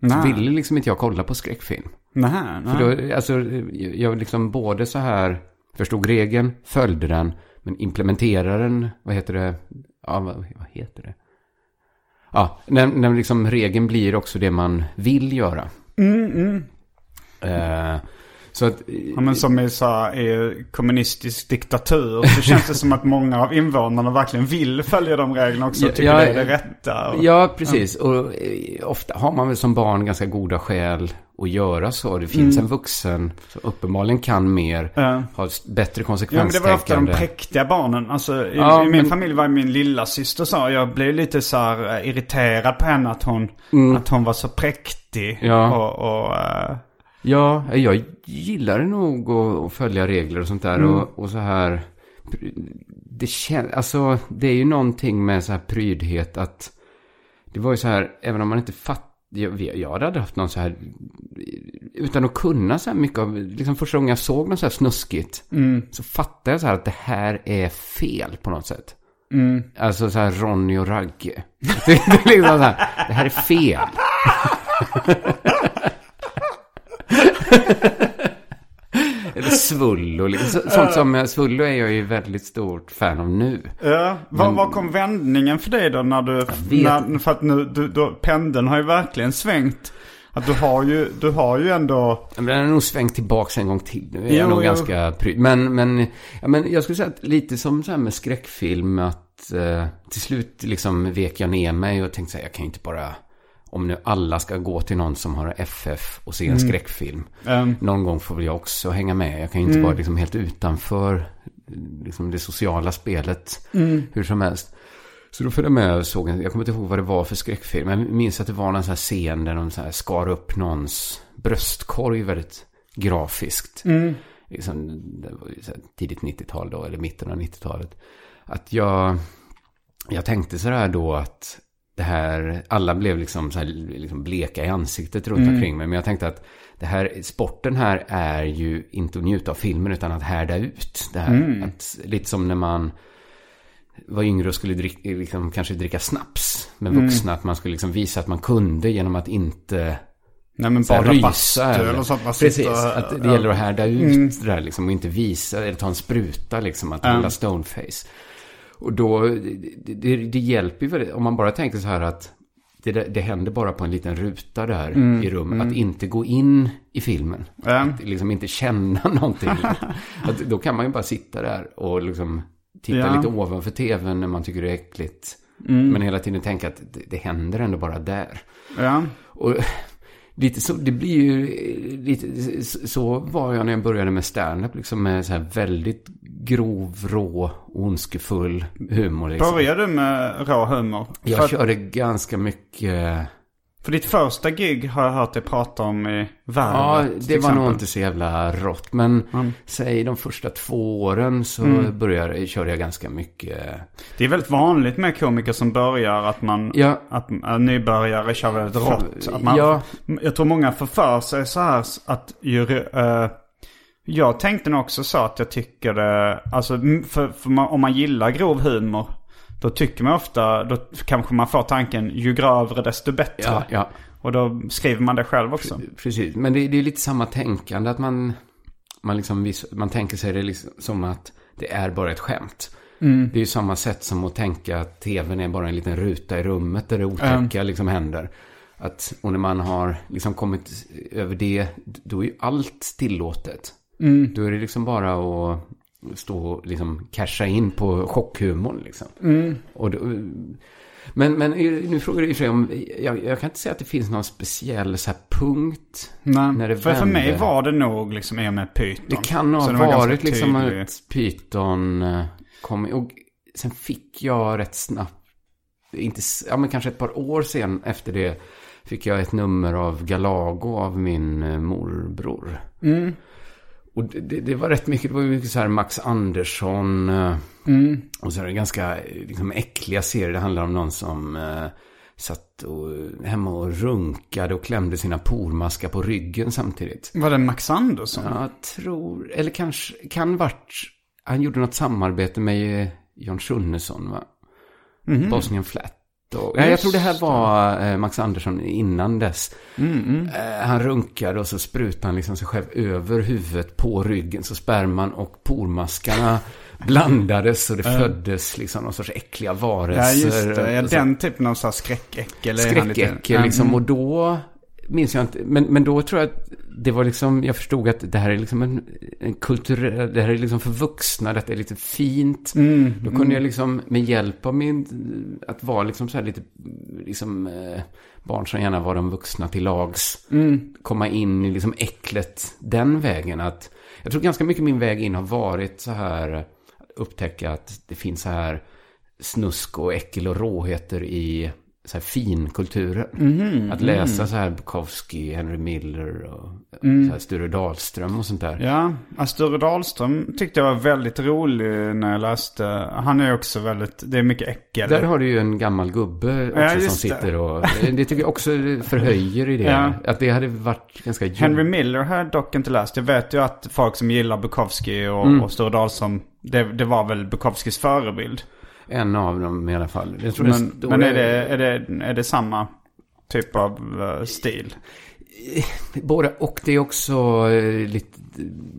Nej. Så ville liksom inte jag kolla på skräckfilm. Nej, nej. För då, alltså, jag liksom både så här förstod regeln, följde den, men implementerade den, vad heter det? Ja, vad, vad heter det? Ja, när, när liksom regeln blir också det man vill göra. Mm, mm. Eh, Så att, ja, men som är, så här, är kommunistisk diktatur, så känns det som att många av invånarna verkligen vill följa de reglerna också, ja, tycker ja, det är det rätta. Och, ja, precis. Ja. Och ofta har man väl som barn ganska goda skäl att göra så. Det finns mm. en vuxen som uppenbarligen kan mer, ja. har bättre konsekvenstänkande. Ja, men det var ofta de präktiga barnen. Alltså, i, ja, i min men... familj var min lilla syster så. Jag blev lite så här irriterad på henne att hon, mm. att hon var så präktig ja. och... och uh... Ja, jag gillar nog att följa regler och sånt där mm. och, och så här det känns, alltså det är ju någonting med så här prydhet att det var ju så här, även om man inte fattar, jag, jag hade haft någon så här utan att kunna så här mycket av, liksom första gången jag såg något så här snuskigt mm. så fattade jag så här att det här är fel på något sätt. Mm. Alltså så här Ronny och Ragge. Det är liksom så här, det här är fel. Eller Svullo liksom. Sånt som Svullo är jag ju väldigt stort fan av nu. Ja, vad var kom vändningen för dig då när du när, för att nu du, då, pendeln har ju verkligen svängt. Att du har ju du har ju ändå men den har nog svängt tillbaka en gång till. Nu är jo, jag nog jo. ganska pryd. men men ja, men jag skulle säga att lite som så här med skräckfilm att eh, till slut liksom vek jag ner mig och tänkte så här, jag kan ju inte bara om nu alla ska gå till någon som har F F och se en mm. skräckfilm. Um. Någon gång får väl jag också hänga med. Jag kan ju inte mm. vara liksom helt utanför liksom det sociala spelet mm. hur som helst. Så då följde jag med och såg, jag kommer inte ihåg vad det var för skräckfilm. Jag minns att det var någon sån här scen där de så här skar upp någons bröstkorg väldigt grafiskt. Mm. Liksom, det var ju så här tidigt nittiotal då, eller mitten av nittiotalet. Att jag, jag tänkte så här då att det här, alla blev liksom, så här, liksom bleka i ansiktet runt mm. omkring mig. Men jag tänkte att det här, sporten här är ju inte att njuta av filmen utan att härda ut. Det här. Mm. Att, lite som när man var yngre och skulle drick, liksom, kanske dricka snaps med vuxna. Mm. Att man skulle liksom visa att man kunde genom att inte Nej, men bara rysa. Eller, så att precis, sitter, att det ja. gäller att härda ut mm. det där liksom, och inte visa eller ta en spruta liksom, att hålla mm. stoneface. Och då, det, det, det hjälper ju väldigt, om man bara tänker så här att det, det händer bara på en liten ruta där mm, i rummet, mm. att inte gå in i filmen, ja. att liksom inte känna någonting. Att, då kan man ju bara sitta där och liksom titta ja. lite ovanför tvn när man tycker det är äckligt, mm. men hela tiden tänka att det, det händer ändå bara där. Ja. Och lite så, det blir ju lite, så var jag när jag började med stand-up, liksom med så här väldigt grov, rå, ondskefull humor. Liksom. Började du med rå humor? Jag För... körde ganska mycket För ditt första gig har jag hört dig prata om i Värvet. Ja, det var nog inte så jävla rått. Men mm. säg de första två åren så mm. började, körde jag ganska mycket. Det är väldigt vanligt med komiker som börjar att man ja. att, att nybörjare kör väldigt rått. Att man, ja. Jag tror många förför sig så här att ju... Uh, jag tänkte nog också så att jag tycker det... Alltså, för, för man, om man gillar grov humor... Då tycker man ofta, då kanske man får tanken ju grövre desto bättre. Ja, ja. Och då skriver man det själv också. Precis, men det, det är lite samma tänkande att man, man, liksom, man tänker sig det liksom som att det är bara ett skämt. Mm. Det är ju samma sätt som att tänka att tvn är bara en liten ruta i rummet där det otäcka mm. liksom händer. Att, och när man har liksom kommit över det, då är ju allt tillåtet. Mm. Då är det liksom bara att... stå och liksom casha in på chockhumorn liksom. Mm. Och då, men, men nu frågar du ju om jag, jag kan inte säga att det finns någon speciell så här punkt. Nej, när det för, för mig var det nog liksom är med Python. Det kan ha det var varit liksom att Python kom och sen fick jag rätt snabbt inte ja men kanske ett par år sen efter det fick jag ett nummer av Galago av min morbror. Mm. Och det, det var rätt mycket, det var mycket så här Max Andersson mm. och så här ganska liksom äckliga serier. Det handlar om någon som eh, satt och, hemma och runkade och klämde sina pormaskar på ryggen samtidigt. Var det Max Andersson? Ja, tror, eller kanske, kan vart, han gjorde något samarbete med John Schunnesson va? Mm. Bosnian Flat. Och, ja, jag tror det här var eh, Max Andersson innan dess. Mm, mm. Eh, han runkade och så sprutade han liksom sig själv över huvudet på ryggen. Så sperman och pormaskarna blandades och det mm. föddes liksom någon sorts äckliga varelser. Ja, just det. Ja, den typen av så här skräckäckel. Skräckäckel liksom. Mm. Och då minns jag inte. Men, men då tror jag att det var liksom, jag förstod att det här är liksom en, en kulturell, det här är liksom för vuxna, det är lite fint. Mm, då kunde mm. jag liksom med hjälp av min, att vara liksom så här lite, liksom eh, barn som gärna var de vuxna till lags, mm. komma in i liksom äcklet den vägen. Att, jag tror ganska mycket min väg in har varit så här, upptäcka att det finns så här snusk och äckel och råheter i... så här finkulturen. Mm, att läsa mm. så här Bukowski, Henry Miller och mm. så här Sture Dahlström och sånt där. Ja, alltså Sture Dahlström tyckte jag var väldigt rolig när jag läste. Han är också väldigt, det är mycket äckel. Där har du ju en gammal gubbe också, ja, som sitter och det tycker jag också förhöjer i det. Ja. Att det hade varit ganska djup. Henry Miller har jag dock inte läst. Jag vet ju att folk som gillar Bukowski och, mm. och Sture Dahlström, det, det var väl Bukowskis förebild. En av dem i alla fall. Jag tror men det men är, det, är, det, är det samma typ av stil? Både och, det är också lite...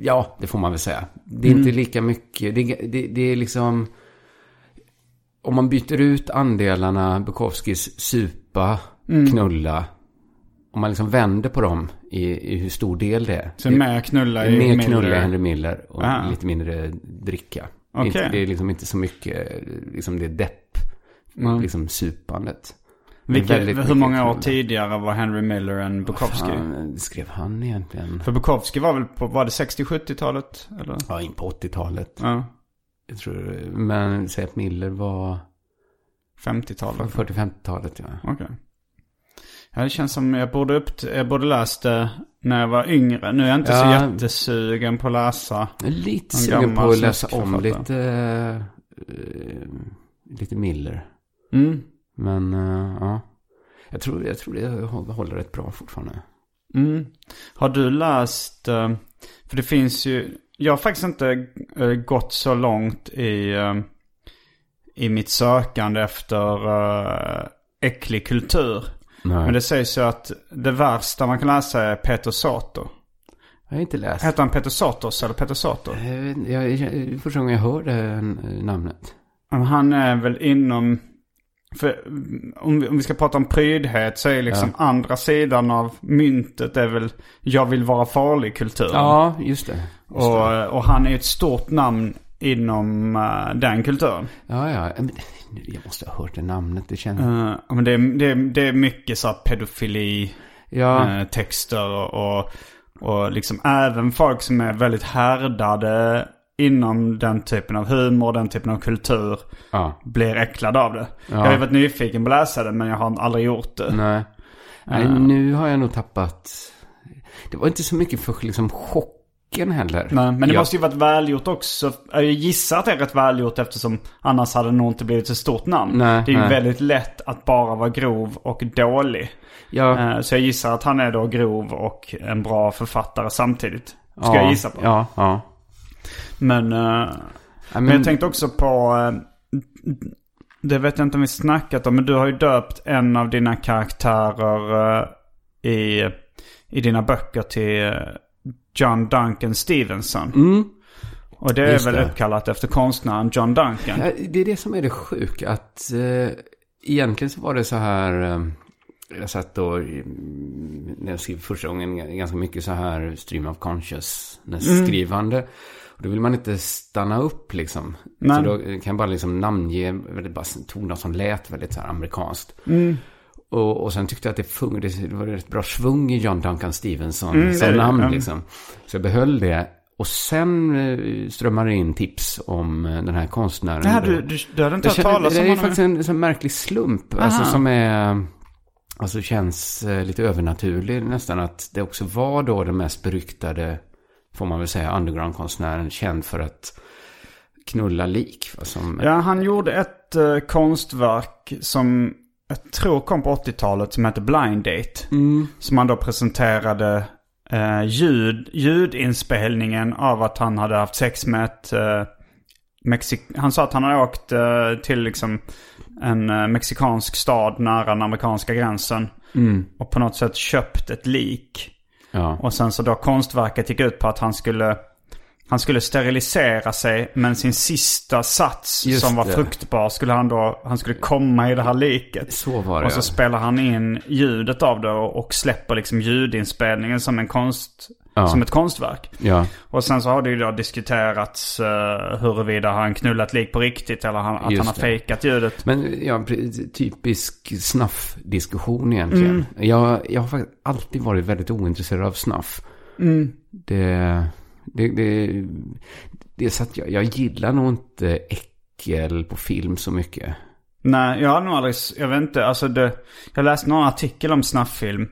Ja, det får man väl säga. Det är mm. inte lika mycket... Det, det, det är liksom... Om man byter ut andelarna Bukowskis supa, mm. knulla... Om man liksom vänder på dem i, i hur stor del det är. Så det, mer knulla i mer knulla Henry Miller och aha. lite mindre dricka. Okay. Inte, det är liksom inte så mycket liksom det är depp mm. liksom supandet. Vilket, hur många år tidigare var Henry Miller än Bukowski? Fan, skrev han egentligen? För Bukowski var väl på, var det sextio-sjuttiotalet? Eller? Ja, in på åttiotalet. Ja. Jag tror, men säg att Miller var... femtiotalet? fyrtio-femtiotalet, ja. Okej. Okay. Ja, det känns som jag borde, upp, jag borde läst det när jag var yngre. Nu är jag inte ja. så jättesugen på att läsa. Lite sugen på att läsa om lite, uh, lite Miller. Mm. Men uh, ja, jag tror, jag tror det håller rätt bra fortfarande. Mm. Har du läst, uh, för det finns ju, jag har faktiskt inte uh, gått så långt i, uh, i mitt sökande efter uh, äcklig kultur. Nej. Men det sägs ju att det värsta man kan läsa är Peter Sato. Jag har inte läst. Heter han Peter Satos eller Peter Sato? Jag, jag, första gången jag hörde namnet. Han är väl inom... För om, vi, om vi ska prata om prydhet så är liksom ja. andra sidan av myntet är väl jag vill vara farlig kultur. Ja, just det. Just och, det. och han är ett stort namn inom uh, den kulturen. Ja, ja. Men, jag måste ha hört det namnet, det känner jag. Uh, men det, är, det, är, det är mycket så pedofili ja. uh, texter och, och, och liksom även folk som är väldigt härdade inom den typen av humor, den typen av kultur ja. blir äcklade av det. Ja. Jag har varit nyfiken på att läsa det men jag har aldrig gjort det. Nej. Nej, nu har jag nog tappat... Det var inte så mycket för liksom chocken heller. Nej, men det jag... måste ju varit välgjort också. Jag gissar att det är rätt välgjort, eftersom annars hade det nog inte blivit ett stort namn. Nej, det är nej. ju väldigt lätt att bara vara grov och dålig. Ja. Så jag gissar att han är då grov och en bra författare samtidigt. Ska ja, jag gissa på. Ja, ja. Men, uh, men jag tänkte också på... Uh, det vet jag inte om vi snackat om, men du har ju döpt en av dina karaktärer uh, i, i dina böcker till uh, John Duncan Stevenson. Mm. Och det är Just väl det. uppkallat efter konstnären John Duncan. Ja, det är det som är det sjuka. Att, uh, egentligen så var det så här... Uh, jag satt då när jag skrev första gången ganska mycket så här stream of consciousness-skrivande. Mm. Och då vill man inte stanna upp liksom. Nej. Så då kan jag bara liksom namnge väldigt bara toner som lät väldigt så här amerikanskt. Mm. Och, och sen tyckte jag att det fungerade, det var ett bra svung i John Duncan Stevenson mm, som namn det. liksom. Så jag behöll det. Och sen strömmade in tips om den här konstnären. Det här du, du, du hade inte hört talas om. Det är faktiskt en, en märklig slump. Aha. Alltså som är... Alltså känns lite övernaturligt nästan, att det också var då den mest beryktade, får man väl säga, undergroundkonstnären, känd för att knulla lik. Som... Ja, han gjorde ett uh, konstverk som jag tror kom på åttiotalet som hette Blind Date. Mm. Som han då presenterade uh, ljud, ljudinspelningen av att han hade haft sex med ett... Uh, Mexik- han sa att han hade åkt uh, till liksom en uh, mexikansk stad nära den amerikanska gränsen mm. och på något sätt köpt ett lik. Ja. Och sen så då konstverket gick ut på att han skulle han skulle sterilisera sig, men sin sista sats Just som var det. fruktbar skulle han då han skulle komma i det här liket. Så var det. Och så spelar han in ljudet av det och, och släpper liksom ljudinspelningen som en konst Ja. Som ett konstverk. Ja. Och sen så har det ju då diskuterats uh, huruvida han knullat lik på riktigt eller han, att Just han har det. fejkat ljudet. Men ja, typisk snaff-diskussion egentligen. Mm. Jag, jag har faktiskt alltid varit väldigt ointresserad av snaff. Mm. Det, det, det, det är så att jag, jag gillar nog inte äckel på film så mycket. Nej, jag har nog aldrig... Jag vet inte, alltså det, jag läste någon artikel om snafffilm.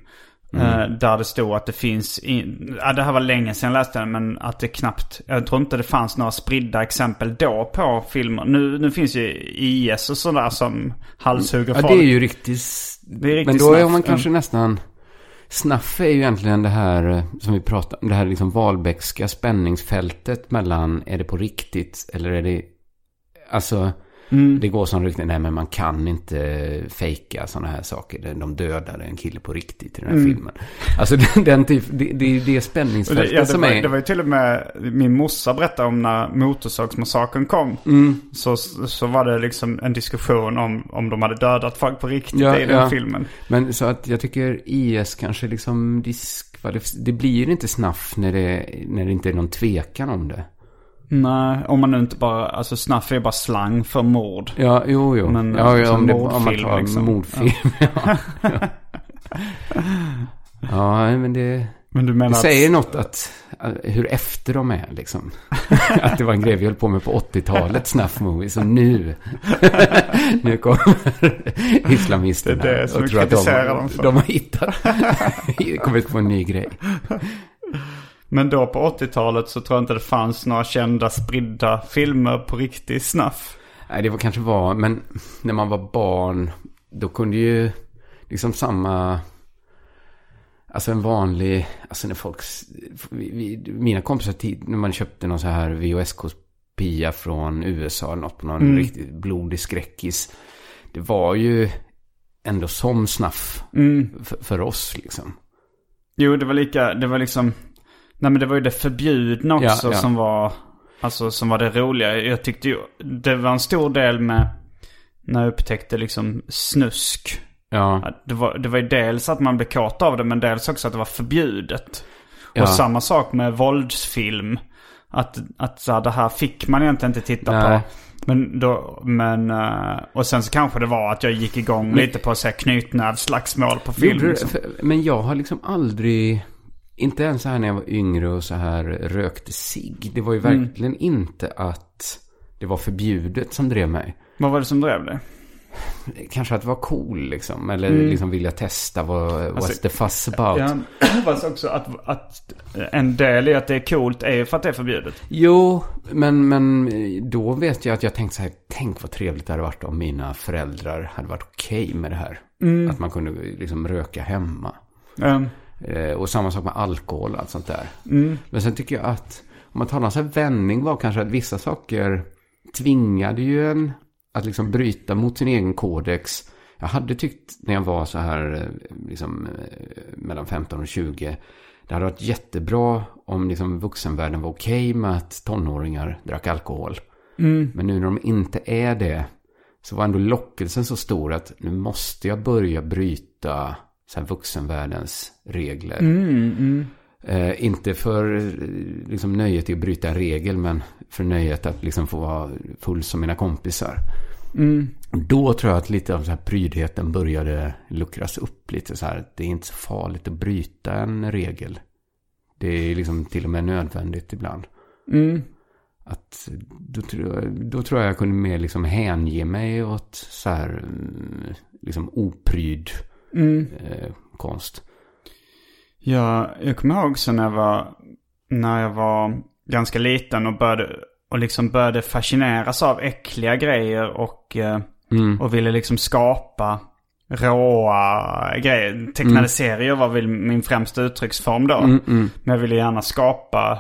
Mm. Där det stod att det finns in, ja, det här var länge sedan jag läste den, men att det knappt, jag tror inte det fanns några spridda exempel då på filmer. Nu, nu finns ju I S och sådär som halshugger folk. Ja, det är ju riktigt, det är riktigt men då snaff. Är man kanske nästan, snaff är ju egentligen det här som vi pratar om, det här liksom Wahlbeckska spänningsfältet mellan är det på riktigt eller är det, alltså... Mm. Det går som riktigt, nej men man kan inte fejka sådana här saker. De dödade en kille på riktigt i den här mm. filmen. Alltså den, den typ, det, det, det är spänningsfältet ja, det som var, är... Det var ju till och med, min morsa berättade om när motorsågsmassaken kom. Mm. Så, så var det liksom en diskussion om, om de hade dödat folk på riktigt ja, i den ja. filmen. Men så att jag tycker I S kanske liksom diskvalif- det blir ju inte snaff när det, när det inte är någon tvekan om det. Nej, om man inte bara... Alltså snaff är bara slang för mord. Ja, jo, jo. Men ja, ja, om, det, om man tar liksom. mordfilm. Ja. Ja. ja, men det... Men du menar det säger att... något att... Hur efter de är, liksom. Att det var en grej vi höll på med på åttiotalet, snaff-movies. Så nu... nu kommer islamisterna. Det är det som vi kritiserar dem för. De har hittat... kommit på en ny grej. Men då på åttiotalet så tror jag inte det fanns några kända spridda filmer på riktigt snaff. Nej, det var kanske var, men när man var barn då kunde ju liksom samma, alltså en vanlig, alltså när folk, vi, vi, mina kompisar tid, när man köpte någon så här V H S-kopia från U S A eller något på någon mm. riktigt blodig skräckis, det var ju ändå som snaff mm. för, för oss liksom. Jo, det var lika, det var liksom... Nej, men det var ju det förbjudna också ja, ja. som var alltså som var det roliga. Jag tyckte ju det var en stor del med när jag upptäckte liksom snusk. Ja. Det var det var ju dels att man blev kåt av det, men dels också att det var förbjudet. Ja. Och samma sak med våldsfilm, att att så här, det här fick man egentligen inte titta Nej. på. Men då, men och sen så kanske det var att jag gick igång men, lite på så här knytnävsslagsmål på film. Du, liksom. Men jag har liksom aldrig inte ens så här när jag var yngre och så här rökte cigg. Det var ju verkligen mm. inte att det var förbjudet som drev mig. Vad var det som drev dig? kanske att vara cool liksom, eller mm. liksom vilja testa vad, alltså, what's the fuss about. Jag hoppas också att, att en del i att det är coolt är för att det är förbjudet. Jo, men, men då vet jag att jag tänkte så här, tänk vad trevligt det hade varit om mina föräldrar hade varit okej okay med det här. Mm. Att man kunde liksom röka hemma. Mm. Och samma sak med alkohol och allt sånt där. Mm. Men sen tycker jag att om man talar om så här vändning var kanske att vissa saker tvingade ju en att liksom bryta mot sin egen kodex. Jag hade tyckt när jag var så här liksom mellan femton och tjugo, det hade varit jättebra om liksom vuxenvärlden var okej med att tonåringar drack alkohol. Mm. Men nu när de inte är det, så var ändå lockelsen så stor att nu måste jag börja bryta så här vuxenvärldens regler. Mm, mm. Eh, inte för liksom nöjet i att bryta regel, men för nöjet att liksom få vara full som mina kompisar. Mm. Då tror jag att lite av så här prydheten började luckras upp lite så här. Det är inte så farligt att bryta en regel. Det är liksom till och med nödvändigt ibland. Mm. Att då, då tror jag jag kunde mer liksom hänge mig åt så här liksom opryd mm. eh, konst. Ja, jag kommer ihåg så när jag var, när jag var ganska liten och började, och liksom började fascineras av äckliga grejer och, mm. och ville liksom skapa råa grejer. Tecknade mm. serier var väl min främsta uttrycksform då. Mm, mm. Men jag ville gärna skapa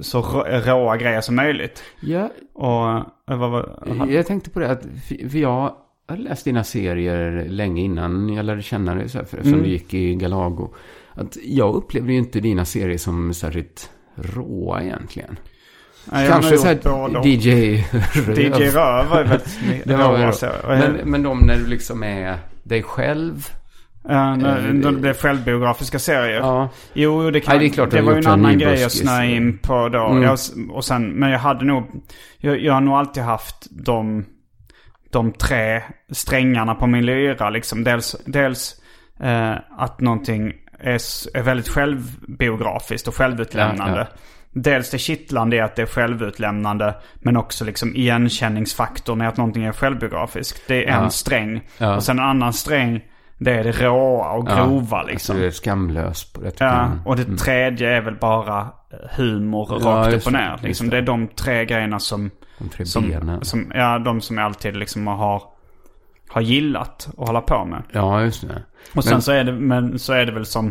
så råa grejer som möjligt. Ja. Och, vad, vad, jag tänkte på det, att för jag har läst dina serier länge innan jag lärde känna dig, så här, för, eftersom mm. du gick i Galago. Att jag upplevde ju inte dina serier som särskilt råa egentligen. Nej, kanske så här D J Röv. D J Röv var ju väldigt råa. Men, men de när du liksom är dig själv. Ja, när det är självbiografiska serier. Ja. Jo, det, kan, nej, det, är klart det var ju en annan grej jag snöade in på då. Mm. Jag, och sen, men jag hade nog, jag, jag har nog alltid haft de, de tre strängarna på min lyra. Liksom. Dels, dels eh, att någonting är väldigt självbiografiskt och självutlämnande. Ja, ja. Dels det kittlande är att det är självutlämnande, men också liksom igenkänningsfaktorn är att någonting är självbiografiskt. Det är ja. en sträng. Ja. Och sen en annan sträng, det är det råa och grova. Ja, liksom. Det är skamlös på det. Ja, och det mm. tredje är väl bara humor och ja, rakt upp och ner. Liksom. Det är de tre grejerna som, de tre som, som, ja, de som jag alltid liksom har har gillat att hålla på med. Ja, just det. Och sen men, så, är det, men så är det väl som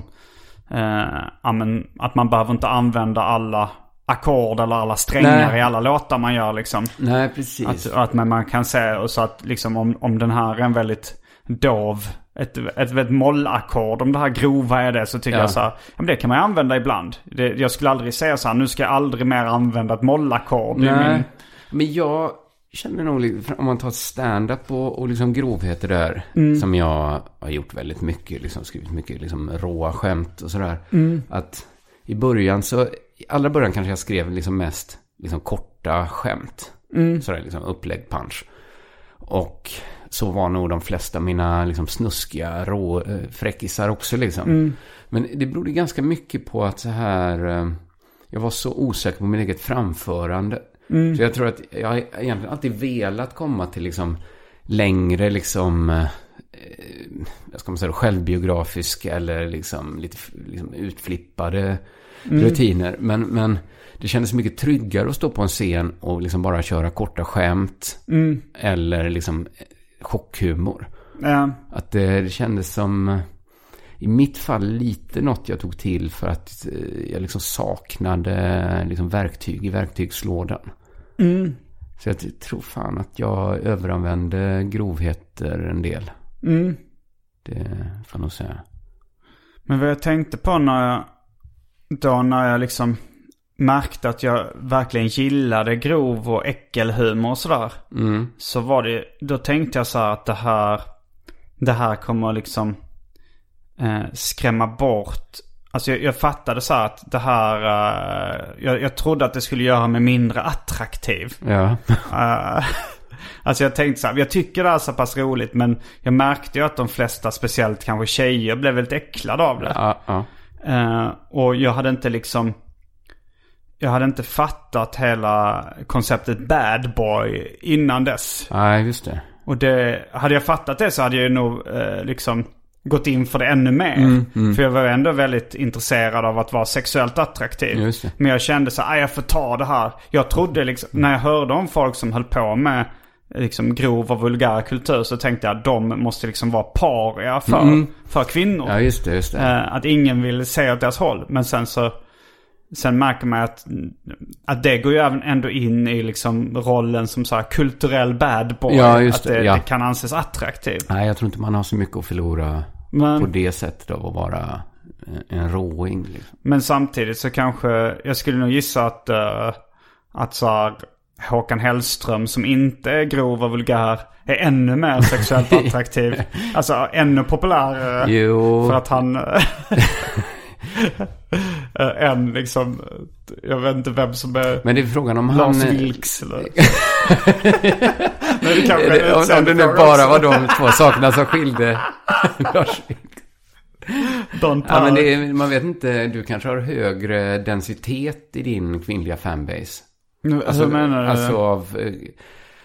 eh, amen, att man behöver inte använda alla ackord eller alla strängar nej. i alla låtar man gör. Liksom. Nej, precis. Att, att men man kan säga och så att liksom, om, om den här är en väldigt dov, ett, ett väldigt mollackord, om det här grova är det, så tycker ja. jag så här, ja, men det kan man använda ibland. Det, jag skulle aldrig säga så här, nu ska jag aldrig mer använda ett mollackord. Nej, min... men jag... känner nog, om man tar stand-up och, och liksom grovheter där mm. som jag har gjort väldigt mycket, liksom skrivit mycket liksom råa skämt och sådär, mm. att i början så, i allra början kanske jag skrev liksom mest liksom korta skämt mm. sådär liksom upplägg punch, och så var nog de flesta mina liksom snuskiga rå fräckisar också liksom, mm. men det berodde ganska mycket på att så här jag var så osäker på min eget framförande. Mm. Så jag tror att jag har egentligen alltid velat komma till liksom längre liksom eh, jag ska säga självbiografisk eller liksom lite liksom utflippade mm. rutiner, men men det kändes mycket tryggare att stå på en scen och liksom bara köra korta skämt mm. eller liksom chockhumor. Ja. Att det, det kändes som i mitt fall lite något jag tog till för att jag liksom saknade liksom verktyg i verktygslådan. Mm. Så jag tror fan att jag överanvände grovheter en del. Mm. Det får nog säga. Men vad jag tänkte på när jag, då när jag liksom märkte att jag verkligen gillade grov och äckelhumor och sådär. Mm. Så var det, då tänkte jag så här att det här, det här kommer liksom... Eh, skrämma bort. Alltså jag, jag fattade så här att det här eh, jag, jag trodde att det skulle göra mig mindre attraktiv. Ja. eh, alltså jag tänkte så här, jag tycker det är så pass roligt, men jag märkte ju att de flesta, speciellt kanske tjejer, blev väldigt äcklade av det. Ja, ja. Eh, och jag hade inte liksom jag hade inte fattat hela konceptet bad boy innan dess. Nej, ja, just det. Och det, hade jag fattat det så hade jag nog eh, liksom gått in för det ännu mer. Mm, mm. För jag var ändå väldigt intresserad av att vara sexuellt attraktiv. Men jag kände så här, jag får ta det här. Jag trodde liksom, när jag hörde om folk som höll på med liksom grov och vulgär kultur, så tänkte jag att de måste liksom vara pariga för, mm. för kvinnor. Ja, just det, just det. Eh, att ingen vill se åt deras håll. Men sen så sen märker man att, att det går ju även ändå in i liksom rollen som så här kulturell bad boy. Ja, just det, att det, ja. det kan anses attraktivt. Nej, jag tror inte man har så mycket att förlora men, på det sättet av att vara en råing. Liksom. Men samtidigt så kanske, jag skulle nog gissa att, uh, att så här, Håkan Hellström som inte är grov och vulgär är ännu mer sexuellt attraktiv. Alltså ännu populärare. Jo. För att han... en liksom, jag vet inte vem som är. Men det är frågan om Lars han Vilks eller. Men det kanske det, om, om det nu bara var de två sakerna som skilde Lars Vilks. Ja, men det är, man vet inte, du kanske har högre densitet i din kvinnliga fanbase. Nu, alltså, alltså, menar du? Alltså av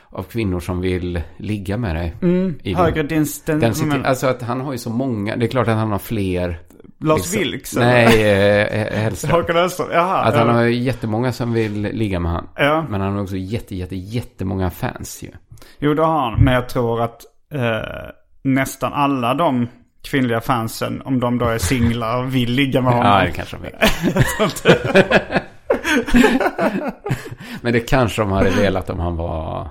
av kvinnor som vill ligga med dig. Mm, högre densitet. Den, alltså att han har ju så många, det är klart att han har fler. Lars Vilks? Nej, eh, Hellström. Jaha, att han ja. har jättemånga som vill ligga med han. Ja. Men han har också jätte, jätte, jättemånga fans ju. Jo, det har han. Men jag tror att eh, nästan alla de kvinnliga fansen, om de då är singlar, vill ligga med honom. Ja, det kanske de vill. Men det kanske de hade velat om han var...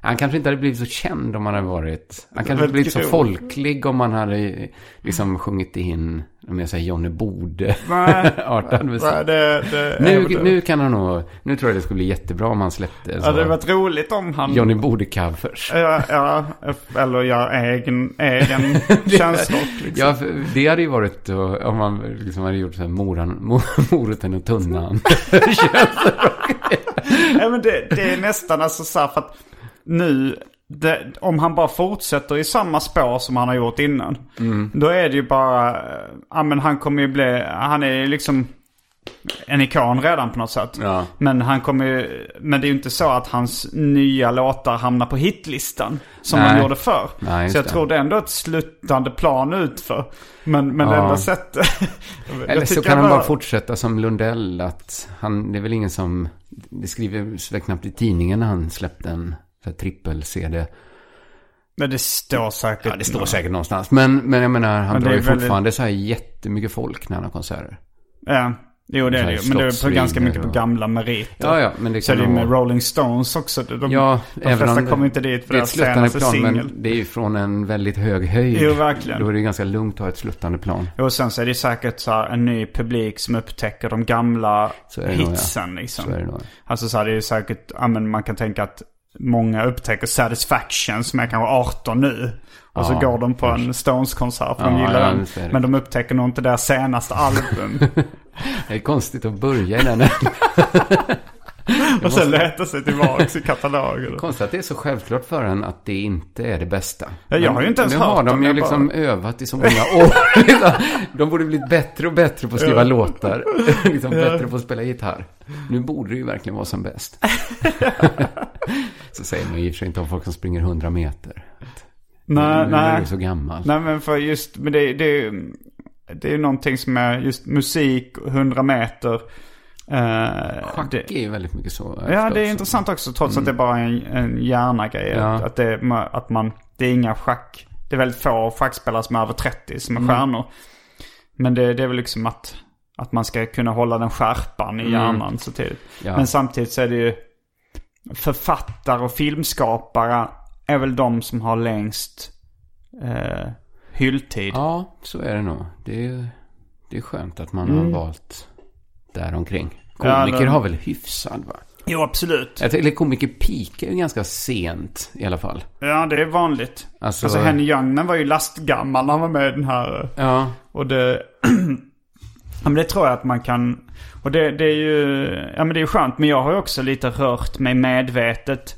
Han kanske inte hade blivit så känd om han hade varit... Han kanske hade blivit så folklig om han hade liksom sjungit in, om jag säger Johnny Bode. Nej, nej det, det nu, nu kan han nog... Nu tror jag det skulle bli jättebra om han släppte... Ja, det hade varit roligt om han... Johnny Bode-covers. Ja, ja, eller jag egen, egen känslor. Liksom. Ja, det hade ju varit om man liksom hade gjort så här moran, mor, moroten och tunnan. Ja, men det, det är nästan alltså så här för att... Nu, det, om han bara fortsätter i samma spår som han har gjort innan, mm. då är det ju bara, ja men han kommer ju bli, han är ju liksom en ikon redan på något sätt. Ja. Men han kommer ju, men det är ju inte så att hans nya låtar hamnar på hitlistan som Nej. han gjorde förr. Nej, så jag det. tror det är ändå ett slutande plan ut för. Men, men ja. det enda sättet. Eller så kan han bara fortsätta som Lundell, att han, det är väl ingen som, det skrivs väl knappt i tidningen när han släppte en trippel-C D. Men det står säkert. Ja, det står säkert någonstans. Men, men jag menar, han men drar ju fortfarande väldigt... så här jättemycket folk när han har konserter. Ja, jo det är det ju. Men det är på ganska mycket på gamla meriter. Ja, ja, men det så kan det är ju med Rolling Stones också. De, ja, de flesta om, kommer inte dit för det, det senaste singel. Det är ju från en väldigt hög höjd. Jo, verkligen. Då är det ju ganska lugnt att ha ett sluttande plan. Jo, och sen så är det säkert så här en ny publik som upptäcker de gamla hitsen. Ja. Liksom. Så är det nog. Alltså så här, det är ju säkert, ja, men man kan tänka att många upptäcker Satisfaction som är kanske arton nu. Och ja, så går de på en Stones-konsert för ja, de gillar ja, den. Men de upptäcker nog inte deras senaste album. Det är konstigt att börja i den. Och sen leta sig tillbaka i kataloger. Konstigt att det är så självklart för en att det inte är det bästa. Men jag har ju inte ens hört har de ju liksom bara... övat i så många år. De borde blivit bättre och bättre på att skriva låtar. Liksom bättre på att spela gitarr. Nu borde det ju verkligen vara som bäst. Så säger man ju inte om folk som springer hundra meter. Nej, nu nej. Är det så gammal. Nej, men för just men det, det, det är ju någonting som är just musik, hundra meter... Uh, Schack det, är ju väldigt mycket så. Ja, det är intressant också, trots mm. att det är bara en, en hjärnagrej. Ja. Att, det, att man, det är inga schack. Det är väldigt få schackspelare som är över trettio som är mm. stjärnor. Men det, det är väl liksom att, att man ska kunna hålla den skärpan i hjärnan mm. så tidigt. Ja. Men samtidigt så är det ju författare och filmskapare är väl de som har längst eh, hylltid. Ja, så är det nog. Det är, det är skönt att man mm. har valt... där omkring. Komiker ja, har väl hyfsad va? Jo, absolut. Eller komiker peakar ju ganska sent i alla fall. Ja, det är vanligt. Alltså, alltså Henny Youngman var ju lastgammal när han var med i den här. Ja. Och det... ja, men det tror jag att man kan... Och det, det är ju... Ja, men det är ju skönt. Men jag har ju också lite rört mig medvetet.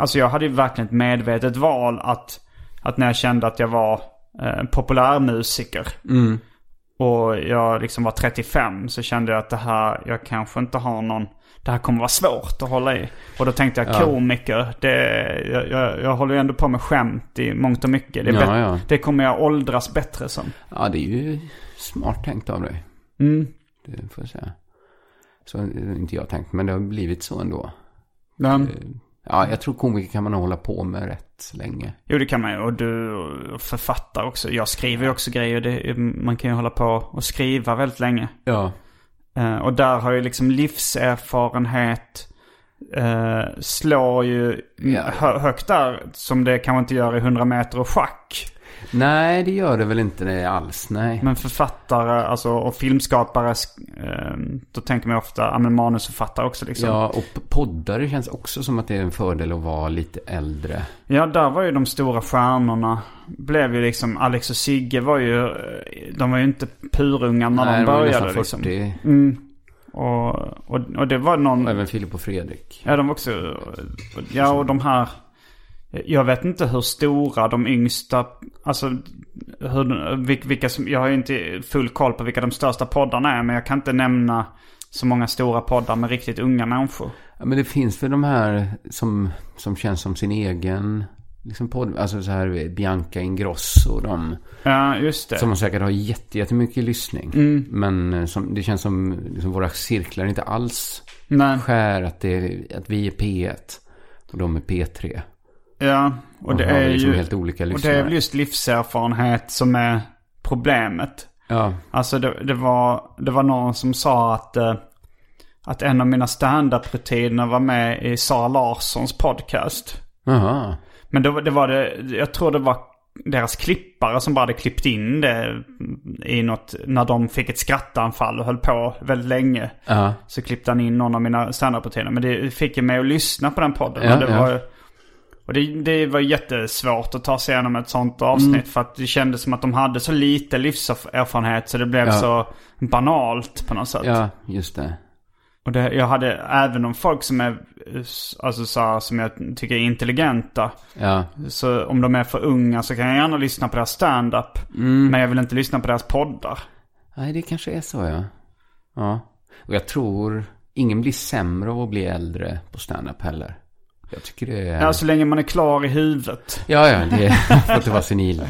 Alltså jag hade ju verkligen ett medvetet val att, att när jag kände att jag var eh, populärmusiker... Mm. Och jag liksom var trettiofem så kände jag att det här, jag kanske inte har någon det här kommer vara svårt att hålla i. Och då tänkte jag, ja. komiker, det, jag, jag, jag håller ju ändå på med skämt i mångt och mycket. Det, ja, bet- ja. det kommer jag åldras bättre som. Ja, det är ju smart tänkt av dig. Mm. Det får jag säga. Så inte jag tänkt, men det har blivit så ändå. Ja. Ja, jag tror komiker kan man hålla på med rätt länge. Jo, det kan man ju. Och du författar också. Jag skriver ju också grejer. Det, man kan ju hålla på och skriva väldigt länge. Ja. Uh, och där har ju liksom livserfarenhet uh, slår ju ja. hö- högt där, som det kan man inte göra i hundra meter och schack. Nej, det gör det väl inte det alls, nej. Men författare alltså, och filmskapare, uh, då tänker man ofta, ja, men manusförfattare också liksom. Ja, och poddare känns också som att det är en fördel att vara lite äldre. Ja, där var ju de stora stjärnorna. Blev ju liksom, Alex och Sigge var ju, de var ju inte purunga när nej, de började. Nej, de var nästan fyrtio. Liksom. Mm. Och, och, och det var någon... Och även Filip och Fredrik. Ja, de var också... Ja, och de här... Jag vet inte hur stora de yngsta, alltså hur, vilka som, jag har ju inte full koll på vilka de största poddarna är, men jag kan inte nämna så många stora poddar med riktigt unga människor. Ja, men det finns väl de här som, som känns som sin egen liksom podd, alltså så här Bianca Ingrosso och de, ja, just det. Som säkert har jätte, jättemycket lyssning, mm. men som, det känns som liksom våra cirklar inte alls Nej. skär att, det, att vi är P ett och de är P tre. Ja, och, och det är liksom ju helt olika lyssnare. Och det är väl just livserfarenhet som är problemet. Ja. Alltså det, det var det var någon som sa att att en av mina stand-up-rutiner var med i Sara Larssons podcast. Aha. Men då, det var det, jag tror det var deras klippare som bara hade klippt in det i något, när de fick ett skrattanfall och höll på väldigt länge. Ja. Så klippte han in någon av mina stand-up-rutiner, men det fick jag med att lyssna på den podden. Ja, men det ja. var Och det, det var jättesvårt att ta sig igenom ett sånt avsnitt, mm. för att det kändes som att de hade så lite livserfarenhet så det blev ja. så banalt på något sätt. Ja, just det. Och det, jag hade även om folk som är alltså så här, som jag tycker är intelligenta. Ja. Så om de är för unga så kan jag gärna lyssna på deras stand-up, mm. men jag vill inte lyssna på deras poddar. Nej, det kanske är så, ja. Ja. Och jag tror ingen blir sämre av att bli äldre på stand-up heller. Jag tycker det är... Ja, så länge man är klar i huvudet. Ja, ja, det får inte vara senil.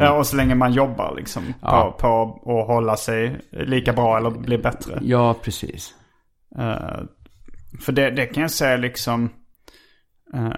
Ja, och så länge man jobbar liksom ja. på, på att hålla sig lika bra eller bli bättre. Ja, precis. Uh, för det, det kan jag säga liksom... Uh,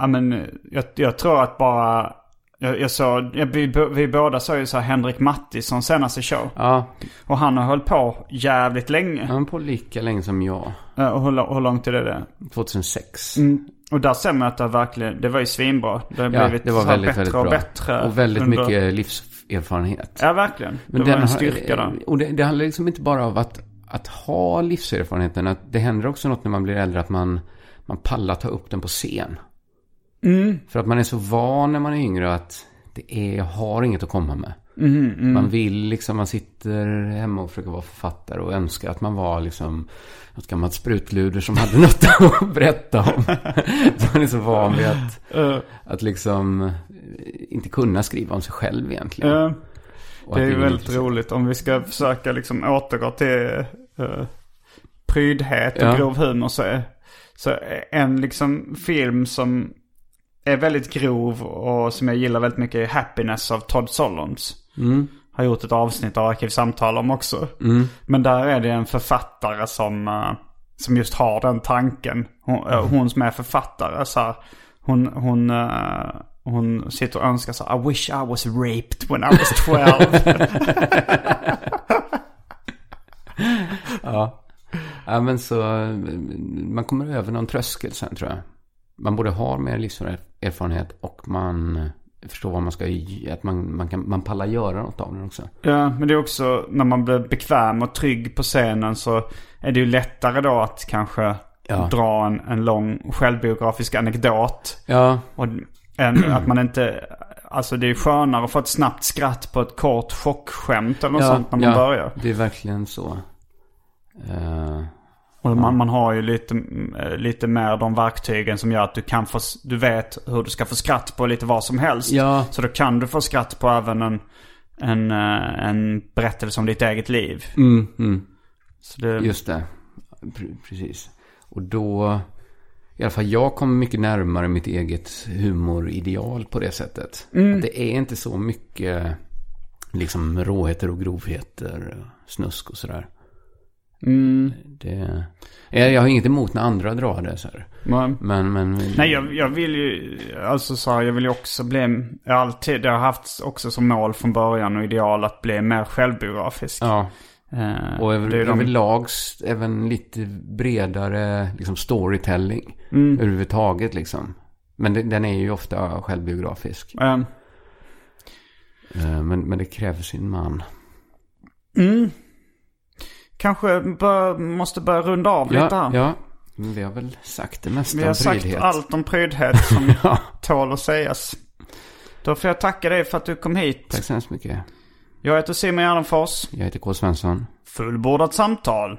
ja, men jag, jag tror att bara... Jag, jag så, jag, vi, vi båda sa ju så här Henrik Mattisson senaste show. Ja. Och han har hållit på jävligt länge. Han har på lika länge som jag. Ja, och hur, hur långt är det det? tjugohundrasex. Mm. Och där ser man att det verkligen, det var ju svinbra. Det har ja, blivit det var väldigt, bättre väldigt bra. och bättre. Och väldigt under... mycket livserfarenhet. Ja, verkligen. Det Men var en styrka har, där. Och det, det handlar liksom inte bara om att, att ha livserfarenheten. Att det händer också något när man blir äldre att man, man pallar ta upp den på scen. Mm. För att man är så van när man är yngre att det är, jag har inget att komma med. Mm, mm. Man vill liksom, man sitter hemma och försöker vara författare och önskar att man var liksom något gammalt sprutluder som hade något att berätta om. Så man är så van vid att, uh. att liksom inte kunna skriva om sig själv egentligen. Uh. Det är ju väldigt intressant. Roligt om vi ska försöka liksom återgå till uh, prydhet och ja. grov humor så är, så är en liksom film som är väldigt grov och som jag gillar väldigt mycket Happiness av Todd Solondz. Mm. Har gjort ett avsnitt av Arkivsamtal om också. Mm. Men där är det en författare som, som just har den tanken. Hon, mm. hon som är författare så här, hon, hon, hon sitter och önskar så här, I wish I was raped when I was twelve. ja. ja, men så man kommer över någon tröskel sen tror jag. Man borde ha mer livserfarenhet och man förstår vad man ska att man, man, kan, man pallar göra något av den också. Ja, men det är också när man blir bekväm och trygg på scenen så är det ju lättare då att kanske ja. dra en, en lång självbiografisk anekdot. Ja. Och en, att man inte... Alltså det är skönare att få ett snabbt skratt på ett kort chockskämt eller något ja, sånt när man ja, börjar. Det är verkligen så. Uh... Och man, man har ju lite, lite mer de verktygen som gör att du kan få, du vet hur du ska få skratt på lite vad som helst. Ja. Så då kan du få skratt på även en, en, en berättelse om ditt eget liv. Mm, mm. Så det... Just det. precis. Och då, i alla fall jag kommer mycket närmare mitt eget humorideal på det sättet. Mm. Att det är inte så mycket liksom råheter och grovheter, snusk och sådär. Mm. Det, jag har inget emot när andra drar det så här. Mm. Men, men... Nej, jag, jag vill ju alltså så här, jag vill ju också bli alltid, jag har haft också som mål från början och ideal att bli mer självbiografisk. Ja. Uh, och över, överlags de... även lite bredare liksom storytelling mm. överhuvudtaget liksom. Men det, den är ju ofta självbiografisk. Mm. Uh, men, men det kräver sin man. Mm. Kanske bör, måste börja runda av ja, lite här. Ja, men vi har väl sagt det mesta om prydhet. Vi har sagt allt om prydhet som ja. tål att sägas. Då får jag tacka dig för att du kom hit. Tack så hemskt mycket. Jag heter Simon Järnfors. Jag heter Karl Svensson. Fullbordat samtal.